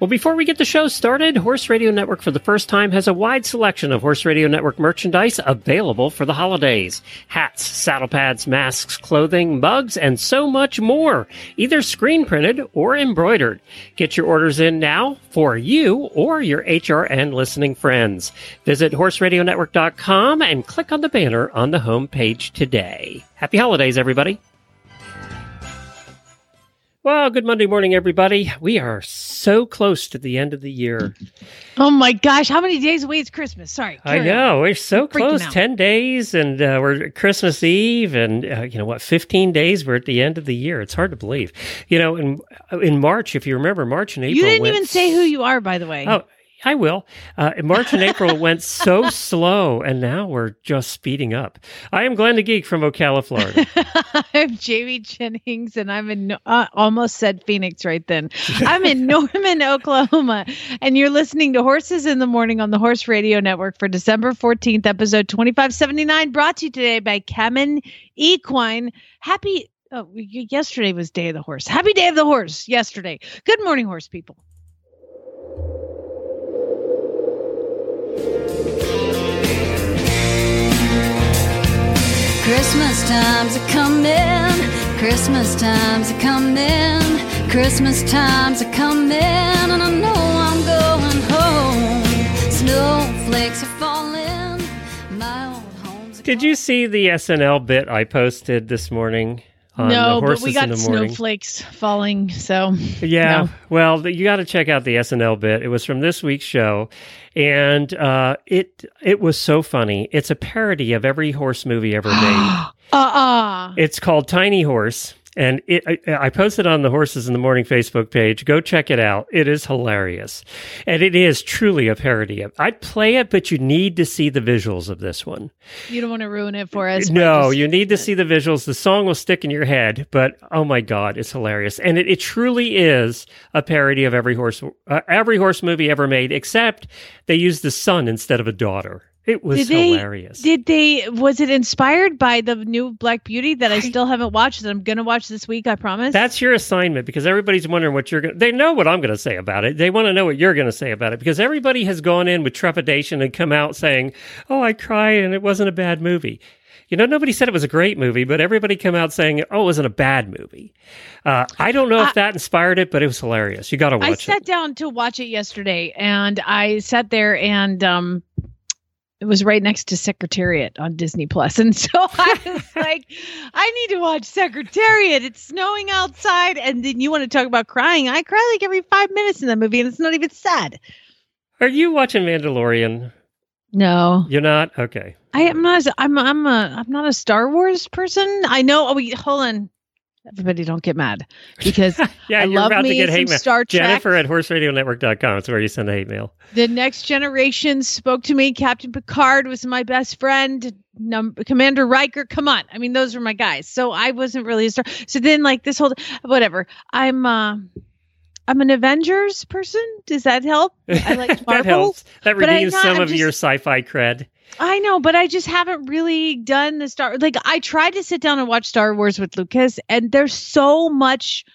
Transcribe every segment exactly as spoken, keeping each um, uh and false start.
Well, before we get the show started, Horse Radio Network for the first time has a wide selection of Horse Radio Network merchandise available for the holidays. Hats, saddle pads, masks, clothing, mugs, and so much more, either screen printed or embroidered. Get your orders in now for you or your H R N listening friends. Visit horse radio network dot com and click on the banner on the homepage today. Happy holidays, everybody. Well, good Monday morning, everybody. We are so close to the end of the year. Oh, my gosh. How many days away is Christmas? Sorry. I know. On. We're so I'm close. Ten days, and uh, we're Christmas Eve, and, uh, you know, what, fifteen days? We're at the end of the year. It's hard to believe. You know, in in March, if you remember, March and April. You didn't went, even say who you are, by the way. Oh, I will. Uh, March and April went so slow, and now we're just speeding up. I am Glenn the Geek from Ocala, Florida. I'm Jamie Jennings, and I'm in, uh, almost said Phoenix right then. I'm in Norman, Oklahoma, and you're listening to Horses in the Morning on the Horse Radio Network for December fourteenth, episode twenty-five seventy-nine, brought to you today by Kamen Equine. Happy, oh, yesterday was Day of the Horse. Happy Day of the Horse yesterday. Good morning, horse people. Christmas time's a comin', Christmas time's a comin', Christmas time's a comin', and I know I'm going home. Snowflakes are falling, my old home's a. Did you see the S N L bit I posted this morning? No, but we got snowflakes falling, so... Yeah, no. Well, you got to check out the S N L bit. It was from this week's show, and uh, it it was so funny. It's a parody of every horse movie ever made. uh-uh. It's called Tiny Horse, and it I, I posted on the Horses in the Morning Facebook page. Go check it out. It is hilarious, and it is truly a parody. I'd play it, but you need to see the visuals of this one. You don't want to ruin it for us. No, you need to see the visuals. The song will stick in your head, but oh my God, it's hilarious, and it, it truly is a parody of every horse uh, every horse movie ever made, except they used the son instead of a daughter. It was did they, hilarious. Did they, was it inspired by the new Black Beauty that I still haven't watched that I'm going to watch this week, I promise? That's your assignment, because everybody's wondering what you're going to, they know what I'm going to say about it. They want to know what you're going to say about it, because everybody has gone in with trepidation and come out saying, oh, I cried and it wasn't a bad movie. You know, nobody said it was a great movie, but everybody came out saying, oh, it wasn't a bad movie. Uh, I don't know if I, that inspired it, but it was hilarious. You got to watch it. I sat it. down to watch it yesterday, and I sat there and, um, it was right next to Secretariat on Disney Plus. And so I was like, I need to watch Secretariat. It's snowing outside. And then you want to talk about crying. I cry like every five minutes in that movie, and it's not even sad. Are you watching Mandalorian? No. You're not? Okay. I am not. I'm I'm a I'm not a Star Wars person. I know. Oh, wait, hold on. Everybody don't get mad, because yeah, I you're love about me to get hate mail. Star Trek. Jennifer at horse radio network dot com is where you send the hate mail. The Next Generation spoke to me. Captain Picard was my best friend. Num- Commander Riker. Come on. I mean, those were my guys. So I wasn't really a star. So then like this whole, whatever. I'm, uh, I'm an Avengers person. Does that help? I like Marvel. That helps. That redeems not, some I'm of just, your sci-fi cred. I know, but I just haven't really done the Star... Like, I tried to sit down and watch Star Wars with Lucas, and there's so much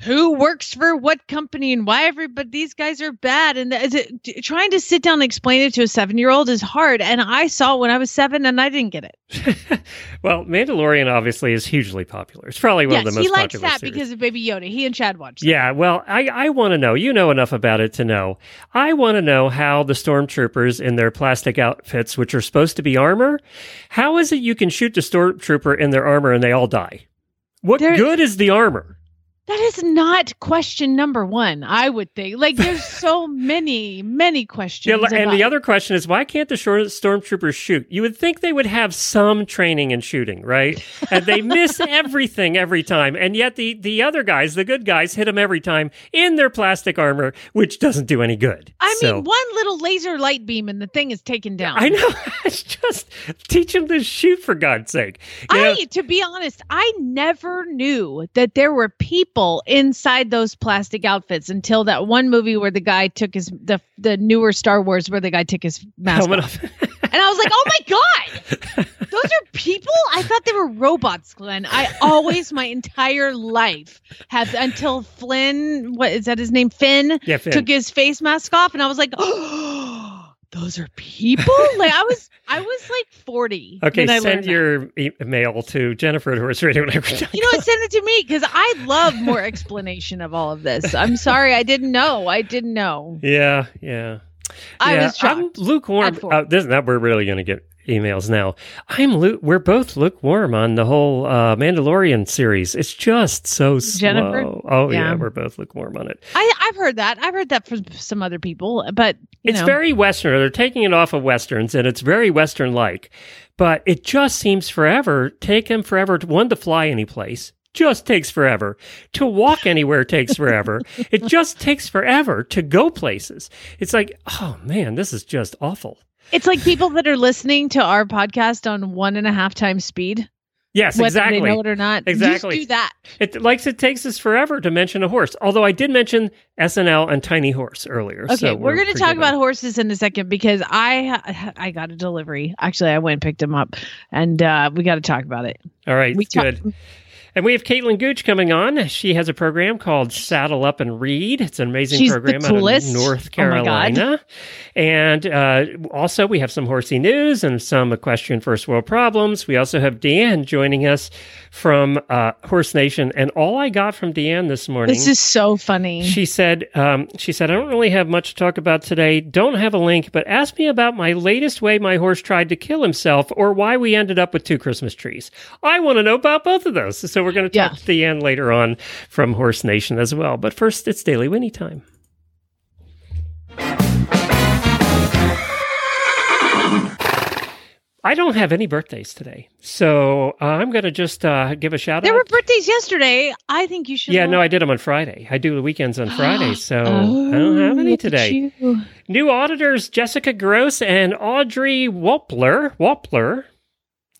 who works for what company and why everybody... These guys are bad. And is it, trying to sit down and explain it to a seven-year-old is hard. And I saw it when I was seven, and I didn't get it. Well, Mandalorian, obviously, is hugely popular. It's probably one yes, of the most popular Yes, he likes that series. Because of Baby Yoda. He and Chad watched it. Yeah, well, I, I want to know. You know enough about it to know. I want to know how the stormtroopers in their plastic outfits, which are supposed to be armor, how is it you can shoot the stormtrooper in their armor and they all die? What They're... good is the armor? That is not question number one, I would think. Like, there's so many, many questions. Yeah, and about... the other question is, why can't the short stormtroopers shoot? You would think they would have some training in shooting, right? And they miss everything every time. And yet the, the other guys, the good guys, hit them every time in their plastic armor, which doesn't do any good. I so... mean, one little laser light beam and the thing is taken down. I know. It's just, teach them to shoot, for God's sake. You I, know? To be honest, I never knew that there were people inside those plastic outfits until that one movie where the guy took his the the newer Star Wars where the guy took his mask helmet off. And I was like, oh my God, those are people? I thought they were robots, Glenn. I always, my entire life, have until Flynn, what is that his name? Finn, yeah, Finn. Took his face mask off. And I was like, oh. Those are people? Like I was I was like forty. Okay, send your email to Jennifer at Horse Radio Network. You know what? Send it to me because I love more explanation of all of this. I'm sorry, I didn't know. I didn't know. Yeah, yeah. I yeah, was shocked. I'm lukewarm. Uh, this that we're really going to get emails now. I'm lu- we're both lukewarm on the whole uh, Mandalorian series. It's just so slow. Jennifer? Oh yeah. yeah, we're both lukewarm on it. I, I've heard that. I've heard that from some other people, but you it's know. very Western. They're taking it off of Westerns, and it's very Western-like. But it just seems forever. Take him forever to one to fly any place. Just takes forever. To walk anywhere takes forever. It just takes forever to go places. It's like, oh man, this is just awful. It's like people that are listening to our podcast on one and a half times speed. Yes, whether exactly. Whether they know it or not. Exactly. Just do that. It likes it takes us forever to mention a horse. Although I did mention S N L and Tiny Horse earlier. Okay, so we're, we're going to talk about horses in a second because I I got a delivery. Actually, I went and picked him up, and uh, we got to talk about it. All right, we ta- good. And we have Caitlin Gooch coming on. She has a program called Saddle Up and Read. It's an amazing She's program out of North Carolina. Oh my God. And uh, also, we have some horsey news and some equestrian first world problems. We also have Deanne joining us from uh, Horse Nation. And all I got from Deanne this morning... This is so funny. She said, um, she said, I don't really have much to talk about today. Don't have a link, but ask me about my latest way my horse tried to kill himself or why we ended up with two Christmas trees. I want to know about both of those. So So we're going to talk yeah. to Deanne later on from Horse Nation as well. But first, it's Daily Winnie time. I don't have any birthdays today, so uh, I'm going to just uh, give a shout there out. There were birthdays yesterday. I think you should. Yeah, look. No, I did them on Friday. I do the weekends on Friday, so oh, I don't have any today. New auditors, Jessica Gross and Audrey Wapler. Wapler.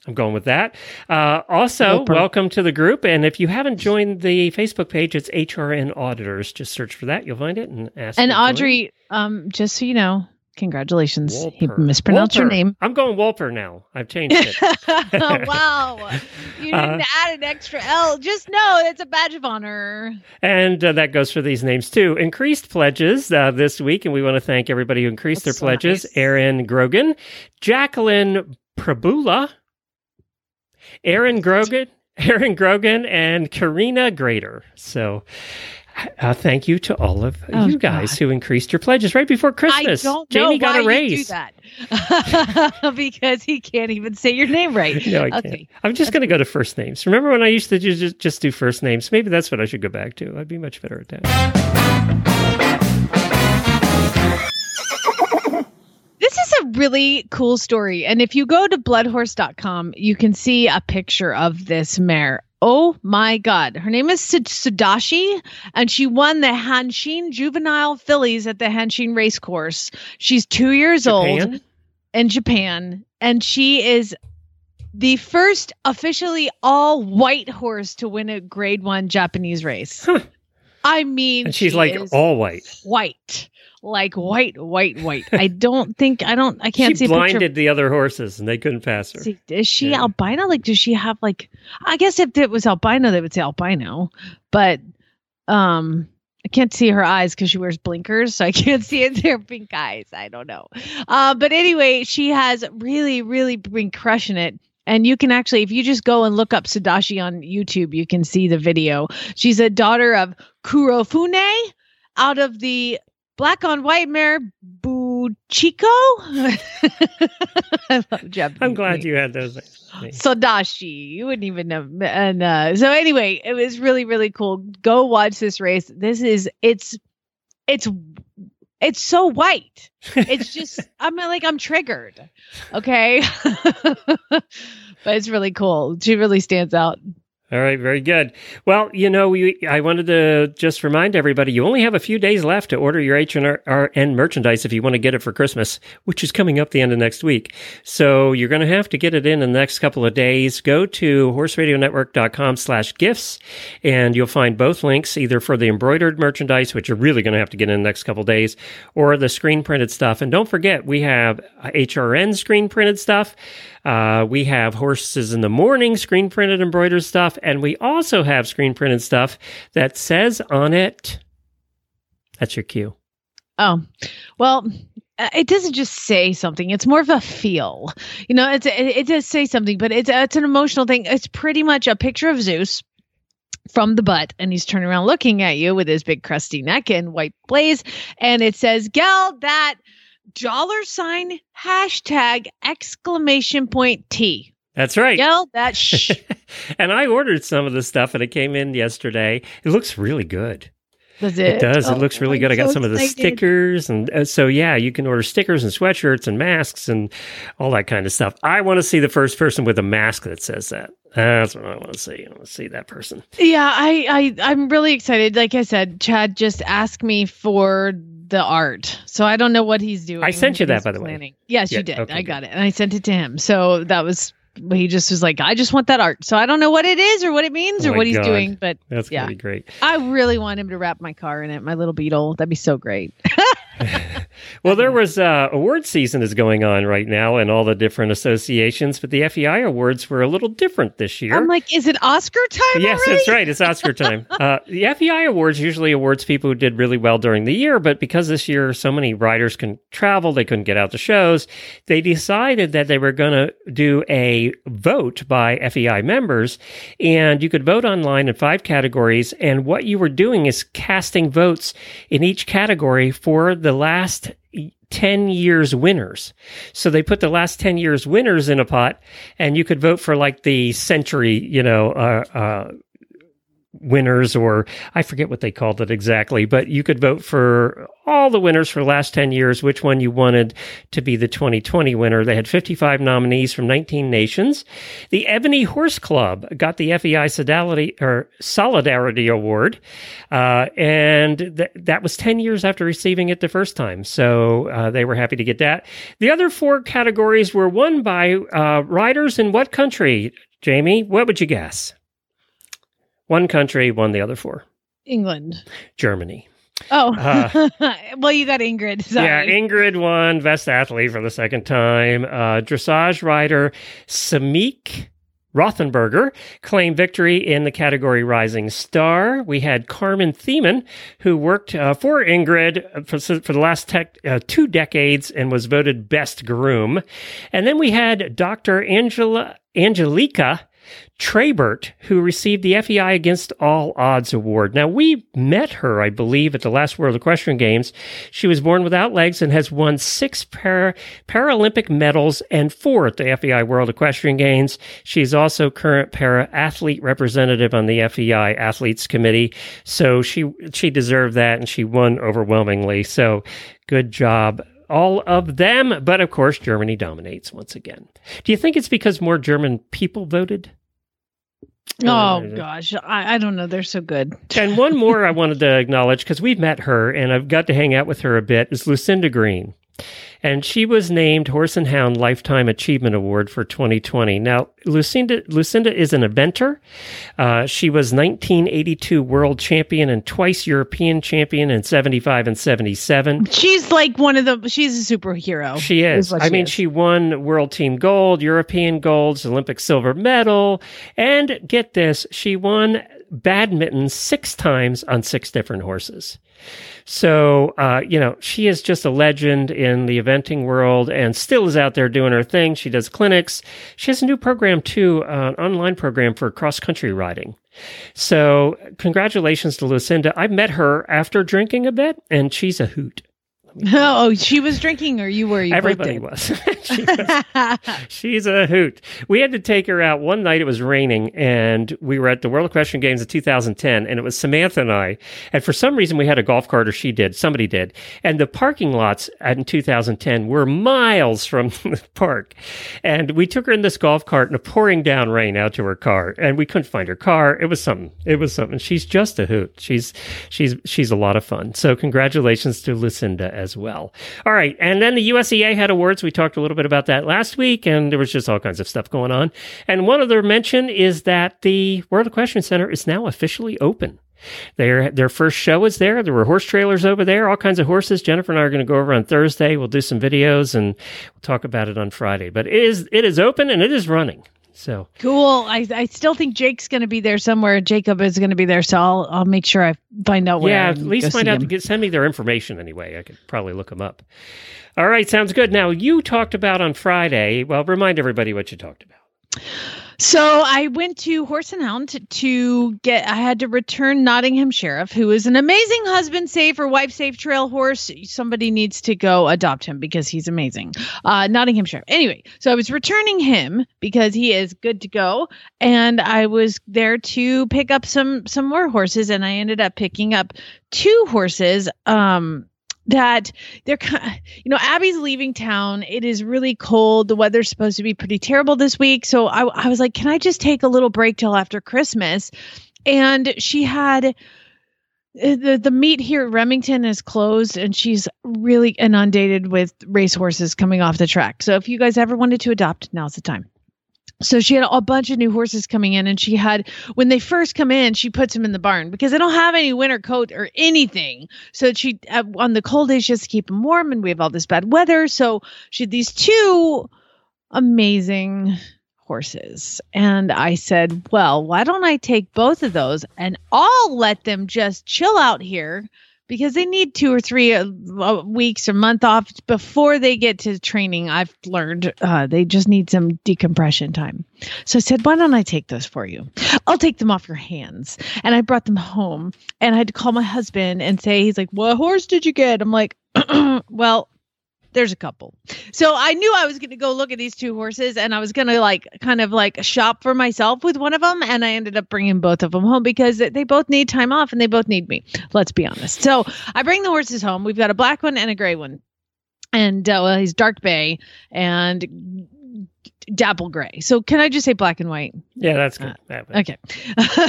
I'm going with that. Uh, also, welcome to the group. And if you haven't joined the Facebook page, it's H R N Auditors. Just search for that. You'll find it and ask. And Audrey, um, just so you know, congratulations. Wolper. He mispronounced Wolper. Your name. I'm going Wolper now. I've changed it. Wow. You didn't uh, add an extra L. Just know that's a badge of honor. And uh, that goes for these names too. Increased pledges uh, this week. And we want to thank everybody who increased that's their so pledges. Nice. Aaron Grogan, Jacqueline Prabula, Aaron Grogan, Aaron Grogan, and Karina Grader. So, uh, thank you to all of oh, you guys God. who increased your pledges right before Christmas. I don't know Jamie got why a raise. You do that. Because he can't even say your name right. No, I okay. can't. I'm just going to go to first names. Remember when I used to just just do first names? Maybe that's what I should go back to. I'd be much better at that. This is a really cool story. And if you go to blood horse dot com, you can see a picture of this mare. Oh my God. Her name is Sodashi, and she won the Hanshin Juvenile Fillies at the Hanshin Racecourse. She's two years Japan? old in Japan, and she is the first officially all-white horse to win a grade one Japanese race. Huh. I mean, and she's she like all white, white, like white, white, white. I don't think I don't. I can't she see. She blinded a picture. The other horses, and they couldn't pass her. See, is she yeah. albino? Like, does she have like? I guess if it was albino, they would say albino. But um, I can't see her eyes because she wears blinkers, so I can't see it. They're pink eyes. I don't know. Uh, but anyway, she has really, really been crushing it. And you can actually, if you just go and look up Sodashi on YouTube, you can see the video. She's a daughter of Kurofune out of the black on white mare Boo. Chico. I love Japanese. I'm glad you had those names. Sodashi. You wouldn't even know. And uh, so anyway, it was really, really cool. Go watch this race. This is it's it's it's so white. It's just I'm like I'm triggered. Okay. But it's really cool. She really stands out. All right, very good. Well, you know, we I wanted to just remind everybody, you only have a few days left to order your H and R N merchandise if you want to get it for Christmas, which is coming up the end of next week. So you're going to have to get it in, in the next couple of days. Go to horseradionetwork.com slash gifts, and you'll find both links, either for the embroidered merchandise, which you're really going to have to get in the next couple of days, or the screen-printed stuff. And don't forget, we have H R N screen-printed stuff. Uh, we have Horses in the Morning screen-printed embroidered stuff. And we also have screen-printed stuff that says on it, that's your cue. Oh, well, it doesn't just say something. It's more of a feel. You know, it's it, it does say something, but it's, it's an emotional thing. It's pretty much a picture of Zeus from the butt, and he's turning around looking at you with his big crusty neck and white blaze. And it says, "Gel that dollar sign hashtag exclamation point T." That's right. Yell that shh. And I ordered some of the stuff, and it came in yesterday. It looks really good. Does it? It does. Oh, it looks really good. I'm I got so some excited. Of the stickers. And uh, so, yeah, you can order stickers and sweatshirts and masks and all that kind of stuff. I want to see the first person with a mask that says that. That's what I want to see. I want to see that person. Yeah, I, I, I'm really excited. Like I said, Chad just asked me for the art. So I don't know what he's doing. I sent you that, by the planning. Way. Yes, yeah, you did. Okay, I got good. It. And I sent it to him. So that was... But he just was like, I just want that art. So I don't know what it is or what it means oh or what he's God. Doing. But that's yeah. gonna be great. I really want him to wrap my car in it, my little Beetle. That'd be so great. Well, there was uh, award season is going on right now in all the different associations, but the F E I awards were a little different this year. I'm like, is it Oscar time? Yes, already? That's right. It's Oscar time. uh, the F E I awards usually awards people who did really well during the year, but because this year so many riders couldn't travel, they couldn't get out to shows, they decided that they were going to do a vote by F E I members, and you could vote online in five categories, and what you were doing is casting votes in each category for the last ten years winners. So they put the last ten years winners in a pot, and you could vote for like the century, you know, uh, uh, winners, or I forget what they called it exactly, but you could vote for all the winners for the last ten years, which one you wanted to be the twenty twenty winner. They had fifty-five nominees from nineteen nations. The Ebony Horse Club got the F E I Solidarity, or Solidarity Award, uh, and th- that was ten years after receiving it the first time, so uh, they were happy to get that. The other four categories were won by uh, riders in what country? Jamie, what would you guess? One country won the other four. England. Germany. Oh, uh, well, you got Ingrid. Sorry. Yeah, Ingrid won Best Athlete for the second time. Uh, dressage rider Samik Rothenberger claimed victory in the category Rising Star. We had Carmen Thiemann, who worked uh, for Ingrid for, for the last tech, uh, two decades and was voted Best Groom. And then we had Doctor Angela Angelica Traybert, who received the F E I Against All Odds Award. Now, we met her, I believe, at the last World Equestrian Games. She was born without legs and has won six para- Paralympic medals and four at the F E I World Equestrian Games. She is also current para-athlete representative on the F E I Athletes Committee. So she she deserved that, and she won overwhelmingly. So good job, all of them. But, of course, Germany dominates once again. Do you think it's because more German people voted? Oh, gosh. I, I don't know. They're so good. And one more I wanted to acknowledge, because we've met her and I've got to hang out with her a bit, is Lucinda Green. And she was named Horse and Hound Lifetime Achievement Award for twenty twenty. Now, Lucinda Lucinda is an inventor. Uh, she was nineteen eighty-two world champion and twice European champion in seventy-five and seventy-seven. She's like one of the, she's a superhero. She is. is I she mean, is. She won world team gold, European golds, Olympic silver medal. And get this, she won badminton six times on six different horses. So, uh, you know, she is just a legend in the eventing world and still is out there doing her thing. She does clinics. She has a new program, too, uh, an online program for cross-country riding. So congratulations to Lucinda. I met her after drinking a bit, and she's a hoot. Oh, she was drinking, or you were? You Everybody was. she was. She's a hoot. We had to take her out one night. It was raining, and we were at the World Equestrian Games in two thousand ten, and it was Samantha and I. And for some reason, we had a golf cart, or she did. Somebody did. And the parking lots in two thousand ten were miles from the park. And we took her in this golf cart in a pouring down rain out to her car, and we couldn't find her car. It was something. It was something. She's just a hoot. She's she's she's a lot of fun. So congratulations to Lucinda as well. All right. And then the U S E A had awards. We talked a little bit about that last week, and there was just all kinds of stuff going on. And one other mention is that the World Equestrian Center is now officially open. Their, their first show is there. There were horse trailers over there, all kinds of horses. Jennifer and I are going to go over on Thursday. We'll do some videos, and we'll talk about it on Friday. But it is, it is open, and it is running. So cool. I, I still think Jake's going to be there somewhere. Jacob is going to be there. So I'll I'll make sure I find out where. Yeah, at least find out. To get, send me their information anyway. I could probably look them up. All right. Sounds good. Now, you talked about on Friday. Well, remind everybody what you talked about. So I went to Horse and Hound to, to get, I had to return Nottingham Sheriff, who is an amazing husband safe or wife safe trail horse. Somebody needs to go adopt him because he's amazing. Uh, Nottingham Sheriff. Anyway, so I was returning him because he is good to go. And I was there to pick up some, some more horses. And I ended up picking up two horses. Um, that they're, you know, Abby's leaving town. It is really cold. The weather's supposed to be pretty terrible this week. So I, I was like, can I just take a little break till after Christmas? And she had the, the meet here at Remington is closed, and she's really inundated with racehorses coming off the track. So if you guys ever wanted to adopt, now's the time. So she had a bunch of new horses coming in, and she had, when they first come in, she puts them in the barn because they don't have any winter coat or anything. So she, uh, on the cold days, she has to keep them warm, and we have all this bad weather. So she had these two amazing horses. And I said, well, why don't I take both of those and I'll let them just chill out here because they need two or three uh, weeks or month off before they get to training. I've learned uh, they just need some decompression time. So I said, why don't I take those for you? I'll take them off your hands. And I brought them home, and I had to call my husband and say, he's like, what horse did you get? I'm like, well, there's a couple. So I knew I was going to go look at these two horses, and I was going to like kind of like shop for myself with one of them. And I ended up bringing both of them home because they both need time off and they both need me. Let's be honest. So I bring the horses home. We've got a black one and a gray one, and uh, well, he's dark bay and dapple gray. So can I just say black and white? Yeah, that's good. Uh, okay.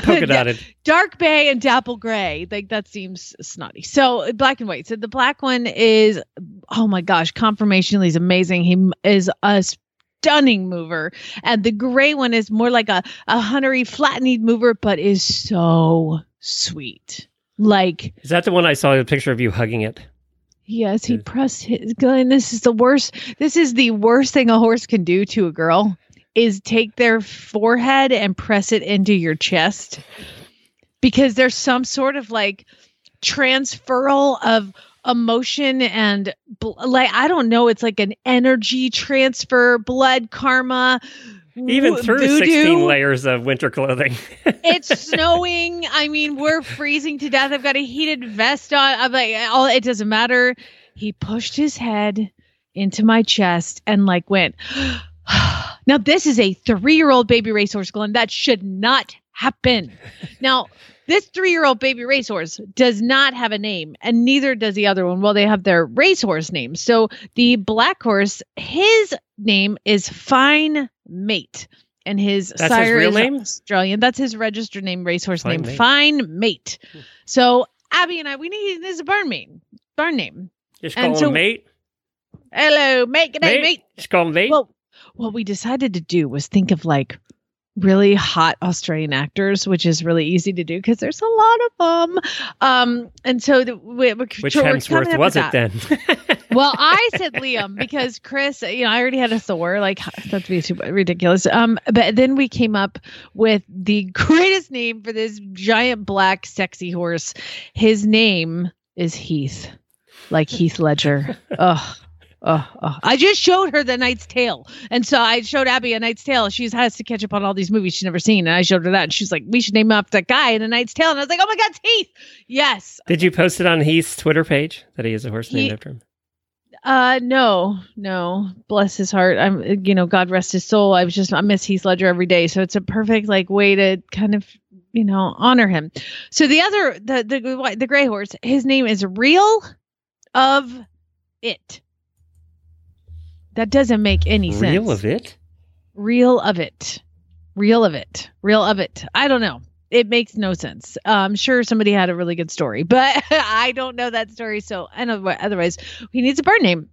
Polka dotted. Yeah. Dark bay and dapple gray. Like that seems snotty. So black and white. So the black one is, oh my gosh, conformationally is amazing. He is a stunning mover. And the gray one is more like a, a huntery flat kneed mover, but is so sweet. Like, is that the one I saw the picture of you hugging it? Yes, he pressed his gun. This is the worst. This is the worst thing a horse can do to a girl is take their forehead and press it into your chest, because there's some sort of like transferal of emotion and like, I don't know. It's like an energy transfer, blood karma. Even through voodoo. sixteen layers of winter clothing. It's snowing. I mean, we're freezing to death. I've got a heated vest on. I'm like, all, it doesn't matter. He pushed his head into my chest and like went, now this is a three-year-old baby racehorse, Glenn. That should not happen. Now, this three-year-old baby racehorse does not have a name, and neither does the other one. Well, they have their racehorse names. So the black horse, his name is Fine Mate, and his That's sire his real is name? Australian. That's his registered name, racehorse Fine name, Mate. Fine Mate. So Abby and I, we need this is a barn name. Barn name. Just call and him so, Mate. Hello, Mate. Good day, Mate. Just call him Mate. Well, what we decided to do was think of like really hot Australian actors, which is really easy to do because there's a lot of them. Um, and so the, we, we're, which we're Hemsworth was it then? Well, I said Liam because Chris, you know, I already had a Thor. Like that'd be too ridiculous. Um, but then we came up with the greatest name for this giant black sexy horse. His name is Heath, like Heath Ledger. Ugh. Oh, oh, I just showed her the Knight's Tale. And so I showed Abby a Knight's Tale. She has to catch up on all these movies she's never seen. And I showed her that. And she's like, we should name up that guy in a Knight's Tale. And I was like, oh my God, it's Heath. Yes. Did you post it on Heath's Twitter page that he has a horse he, named after him? Uh, no, no. Bless his heart. I'm, you know, God rest his soul. I was just, I miss Heath Ledger every day. So it's a perfect like way to kind of, you know, honor him. So the other, the, the, the gray horse, his name is Real of It. That doesn't make any sense. Real of It? Real of It. Real of It. Real of It. I don't know. It makes no sense. Uh, I'm sure somebody had a really good story, but I don't know that story. So I know otherwise he needs a bird name.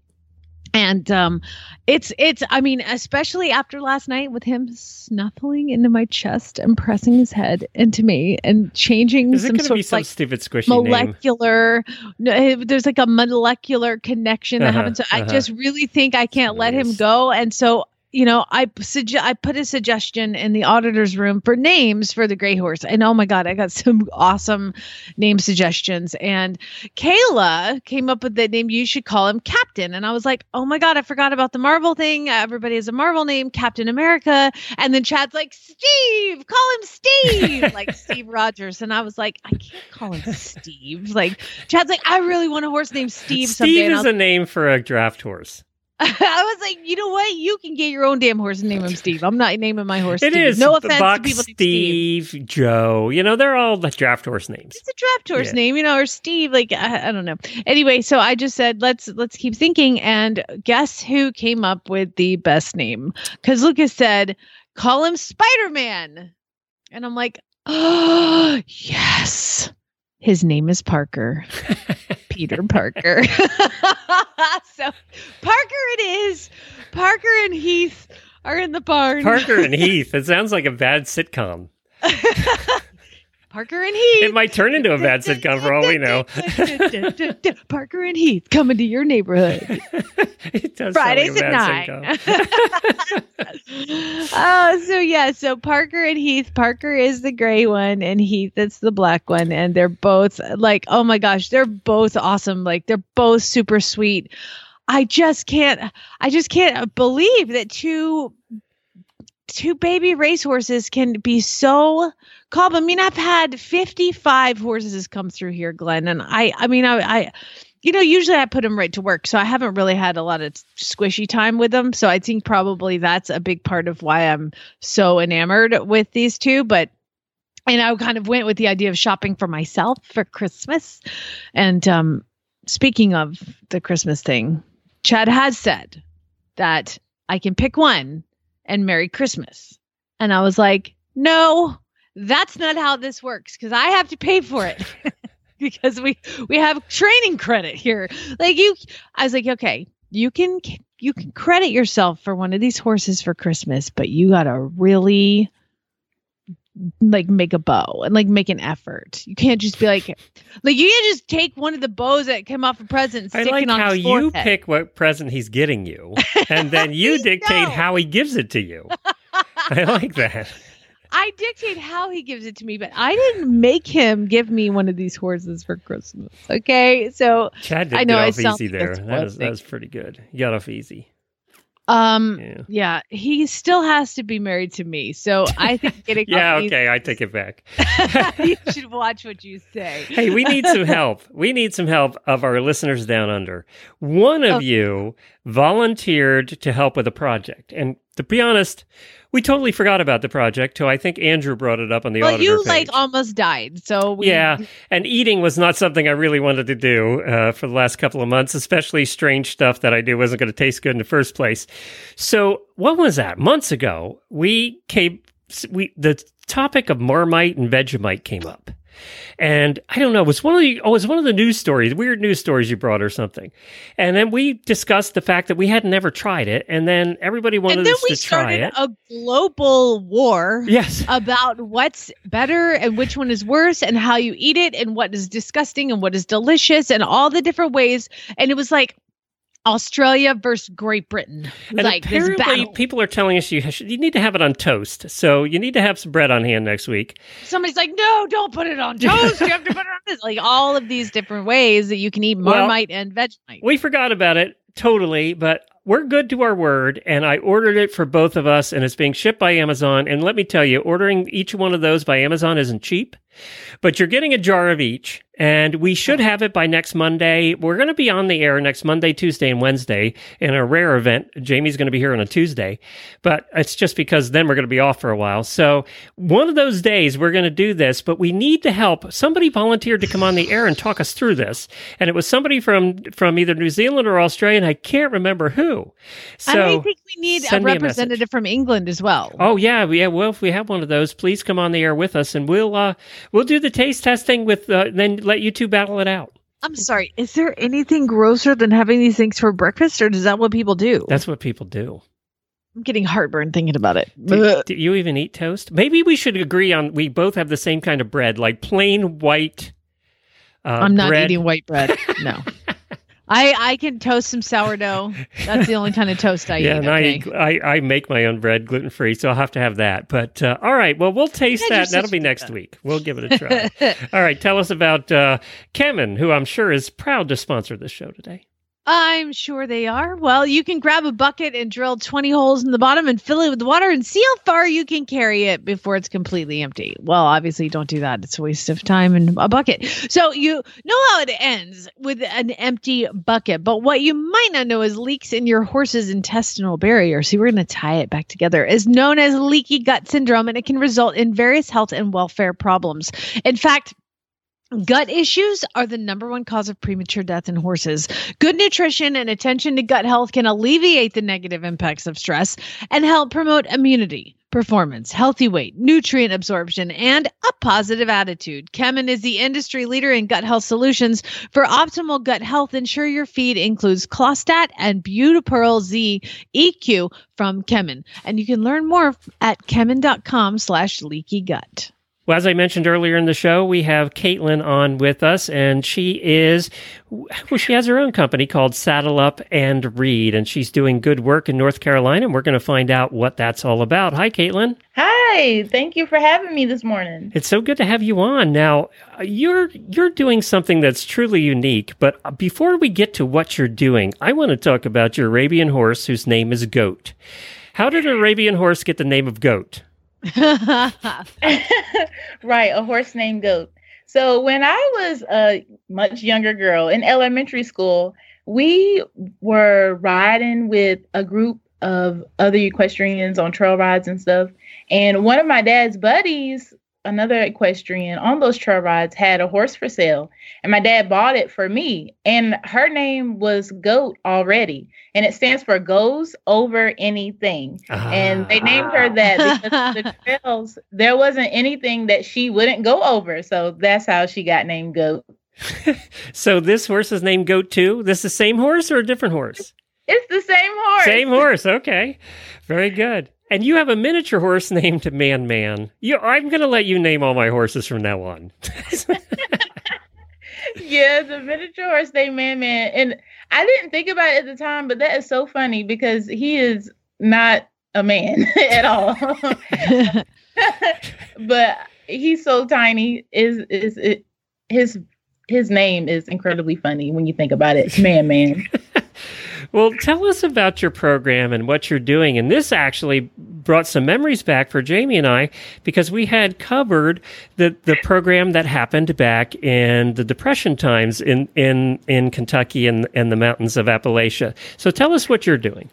And um, it's, it's, I mean, especially after last night with him snuffling into my chest and pressing his head into me and changing Is some it sort be of some like stupid squishy molecular, name? No, there's like a molecular connection uh-huh, that happens. So uh-huh. I just really think I can't nice. let him go. And so You know, I suge- I put a suggestion in the auditor's room for names for the gray horse. And oh my God, I got some awesome name suggestions. And Kayla came up with the name, you should call him Captain. And I was like, oh my God, I forgot about the Marvel thing. Everybody has a Marvel name, Captain America. And then Chad's like, Steve, call him Steve, like Steve Rogers. And I was like, I can't call him Steve. Like Chad's like, I really want a horse named Steve. Steve someday. is a name for a draft horse. I was like, you know what? You can get your own damn horse and name him Steve. I'm not naming my horse Steve. It is. No offense Buck, to people named Steve. Steve, Joe. You know, they're all the draft horse names. It's a draft horse yeah. name, you know, or Steve. Like, I, I don't know. Anyway, so I just said, let's let's keep thinking. And guess who came up with the best name? Because Lucas said, call him Spider-Man. And I'm like, oh, yes. His name is Parker. Peter Parker. So Parker it is. Parker and Heath are in the barn. Parker and Heath. It sounds like a bad sitcom. Parker and Heath. It might turn into a bad sitcom for all we know. Parker and Heath coming to your neighborhood. It does Fridays sound like a bad sitcom. at nine. Oh, so yeah. So Parker and Heath. Parker is the gray one and Heath is the black one. And they're both like, oh my gosh, they're both awesome. Like they're both super sweet. I just can't, I just can't believe that two Two baby racehorses can be so calm. I mean, I've had fifty-five horses come through here, Glenn, and I, I mean, I, I, you know, usually I put them right to work, so I haven't really had a lot of squishy time with them. So I think probably that's a big part of why I'm so enamored with these two. But and I kind of went with the idea of shopping for myself for Christmas. And um, speaking of the Christmas thing, Chad has said that I can pick one. And Merry Christmas. And I was like, no, that's not how this works because I have to pay for it because we we have training credit here. Like you, I was like, okay, you can you can credit yourself for one of these horses for Christmas, but you gotta really like make a bow and like make an effort. You can't just be like, like you can't just take one of the bows that came off a present and stick I like it on how his forehead. You pick what present he's getting you, and then you dictate knows. how he gives it to you. I like that. I dictate how he gives it to me, but I didn't make him give me one of these horses for Christmas. Okay, so Chad didn't I know get off I easy there. That was, that was pretty good. You got off easy. Um, yeah. yeah, he still has to be married to me. So I think getting Yeah, okay, these... I take it back. You should watch what you say. Hey, we need some help. We need some help of our listeners down under. One of okay. you volunteered to help with a project. And to be honest, we totally forgot about the project till I think Andrew brought it up on the well, auditor you, page. Well, you like almost died, so we... Yeah, and eating was not something I really wanted to do uh, for the last couple of months, especially strange stuff that I knew wasn't going to taste good in the first place. So what was that? Months ago, we came... We, the topic of Marmite and Vegemite came up. And I don't know, it was one of the oh, it was one of the news stories, weird news stories you brought or something. And then we discussed the fact that we had never tried it, and then everybody wanted us to try it. And then we started a global war yes. about what's better and which one is worse and how you eat it and what is disgusting and what is delicious and all the different ways. And it was like Australia versus Great Britain. And like apparently this battle. People are telling us you you need to have it on toast. So you need to have some bread on hand next week. Somebody's like, no, don't put it on toast. You have to put it on this. Like all of these different ways that you can eat Marmite well, and Vegemite. We forgot about it totally, but we're good to our word. And I ordered it for both of us and it's being shipped by Amazon. And let me tell you, ordering each one of those by Amazon isn't cheap. But you're getting a jar of each, and we should have it by next Monday. We're going to be on the air next Monday, Tuesday, and Wednesday in a rare event. Jamie's going to be here on a Tuesday, but it's just because then we're going to be off for a while. So one of those days, we're going to do this, but we need to help. Somebody volunteered to come on the air and talk us through this, and it was somebody from, from either New Zealand or Australia, and I can't remember who. So I think we need a representative a from England as well. Oh, yeah. yeah. Well, if we have one of those, please come on the air with us, and we'll uh, we'll do the taste testing with uh, then let you two battle it out. I'm sorry. Is there anything grosser than having these things for breakfast, or is that what people do? That's what people do. I'm getting heartburn thinking about it. Do, do you even eat toast? Maybe we should agree on we both have the same kind of bread, like plain white uh, I'm not bread. eating white bread. No. I, I can toast some sourdough. That's the only kind of toast I yeah, eat. Yeah, and okay. I, I I make my own bread gluten-free, so I'll have to have that. But uh, all right, well, we'll taste yeah, that. That'll be next that. week. We'll give it a try. All right, tell us about uh, Kemen, who I'm sure is proud to sponsor this show today. I'm sure they are. Well, you can grab a bucket and drill twenty holes in the bottom and fill it with water and see how far you can carry it before it's completely empty. Well, obviously, don't do that. It's a waste of time and a bucket. So you know how it ends with an empty bucket. But what you might not know is leaks in your horse's intestinal barrier. So we're going to tie it back together. It's known as leaky gut syndrome, and it can result in various health and welfare problems. In fact, gut issues are the number one cause of premature death in horses. Good nutrition and attention to gut health can alleviate the negative impacts of stress and help promote immunity, performance, healthy weight, nutrient absorption, and a positive attitude. Kemen is the industry leader in gut health solutions. For optimal gut health, ensure your feed includes Clostat and Beautipearl Z E Q from Kemen. And you can learn more at kemen.com slash leaky gut. Well, as I mentioned earlier in the show, we have Caitlin on with us, and she is, well, she has her own company called Saddle Up and Read, and she's doing good work in North Carolina, and we're going to find out what that's all about. Hi, Caitlin. Hi. Thank you for having me this morning. It's so good to have you on. Now, you're you're doing something that's truly unique, but before we get to what you're doing, I want to talk about your Arabian horse whose name is Goat. How did an Arabian horse get the name of Goat? Right, a horse named Goat. So when I was a much younger girl in elementary school, we were riding with a group of other equestrians on trail rides and stuff. And one of my dad's buddies, another equestrian on those trail rides, had a horse for sale. And my dad bought it for me. And her name was Goat already. And it stands for Goes Over Anything. Uh-huh. And they named her that because of the trails, there wasn't anything that she wouldn't go over. So that's how she got named Goat. So this horse is named Goat too? This is the same horse or a different horse? It's the same horse. Same horse. Okay. Very good. And you have a miniature horse named Man Man. You, I'm going to let you name all my horses from now on. Yeah, the miniature horse named Man Man. And I didn't think about it at the time, but that is so funny because he is not a man at all. But he's so tiny. Is is it, his his name is incredibly funny when you think about it. Man Man. Well, tell us about your program and what you're doing. And this actually brought some memories back for Jamie and I, because we had covered the, the program that happened back in the Depression times in, in, in Kentucky and, and the mountains of Appalachia. So tell us what you're doing.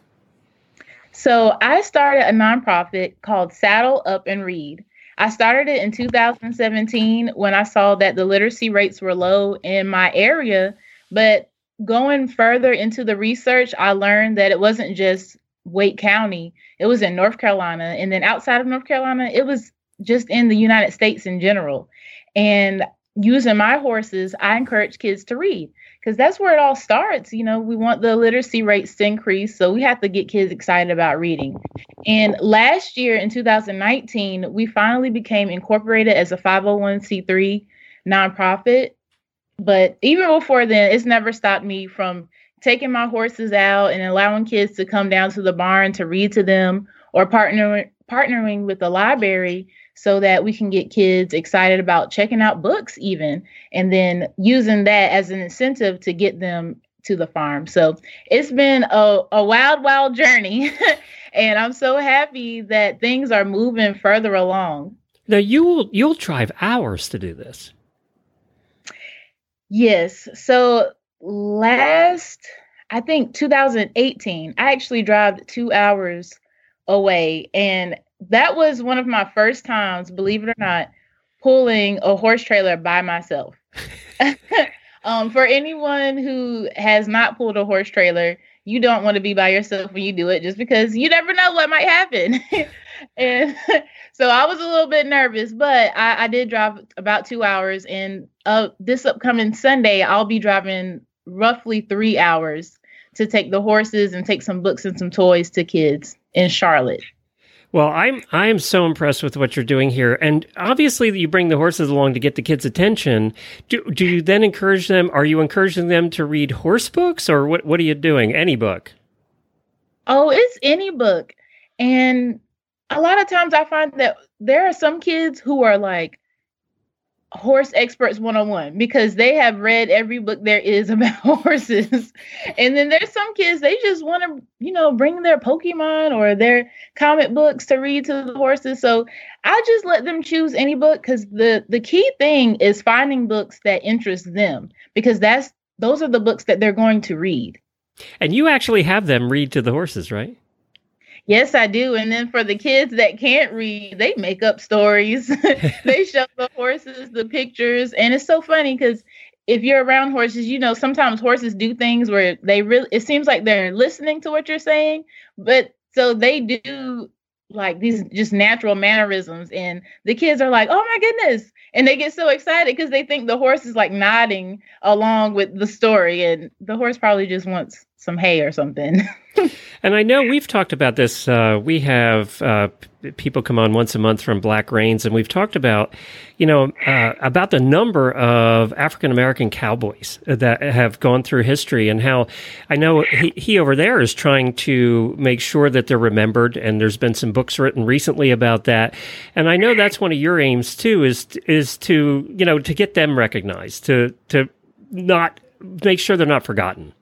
So I started a nonprofit called Saddle Up and Read. I started it in two thousand seventeen when I saw that the literacy rates were low in my area, but going further into the research, I learned that it wasn't just Wake County. It was in North Carolina. And then outside of North Carolina, it was just in the United States in general. And using my horses, I encourage kids to read because that's where it all starts. You know, we want the literacy rates to increase. So we have to get kids excited about reading. And last year in two thousand nineteen, we finally became incorporated as a five oh one c three nonprofit. But even before then, it's never stopped me from taking my horses out and allowing kids to come down to the barn to read to them or partner, partnering with the library so that we can get kids excited about checking out books even, and then using that as an incentive to get them to the farm. So it's been a, a wild, wild journey, and I'm so happy that things are moving further along. Now, you'll you'll drive hours to do this. Yes. So last, I think two thousand eighteen, I actually drove two hours away. And that was one of my first times, believe it or not, pulling a horse trailer by myself. Um, for anyone who has not pulled a horse trailer, you don't want to be by yourself when you do it, just because you never know what might happen. And so I was a little bit nervous, but I, I did drive about two hours. And uh, this upcoming Sunday, I'll be driving roughly three hours to take the horses and take some books and some toys to kids in Charlotte. Well, I'm I'm so impressed with what you're doing here. And obviously you bring the horses along to get the kids' attention. Do do you then encourage them? Are you encouraging them to read horse books, or what, what are you doing? Any book? Oh, it's any book. And a lot of times I find that there are some kids who are like horse experts one oh one because they have read every book there is about horses. And then there's some kids, they just want to, you know, bring their Pokemon or their comic books to read to the horses. So I just let them choose any book, because the, the key thing is finding books that interest them, because that's those are the books that they're going to read. And you actually have them read to the horses, right? Yes, I do. And then for the kids that can't read, they make up stories. They show the horses, the pictures. And it's so funny because if you're around horses, you know, sometimes horses do things where they really, it seems like they're listening to what you're saying. But so they do like these just natural mannerisms. And the kids are like, oh, my goodness. And they get so excited because they think the horse is like nodding along with the story. And the horse probably just wants some hay or something. And I know we've talked about this. Uh, we have uh, p- people come on once a month from Black Reins, and we've talked about, you know, uh, about the number of African-American cowboys that have gone through history, and how I know he, he over there is trying to make sure that they're remembered. And there's been some books written recently about that. And I know that's one of your aims, too, is, is to, you know, to get them recognized, to to not make sure they're not forgotten.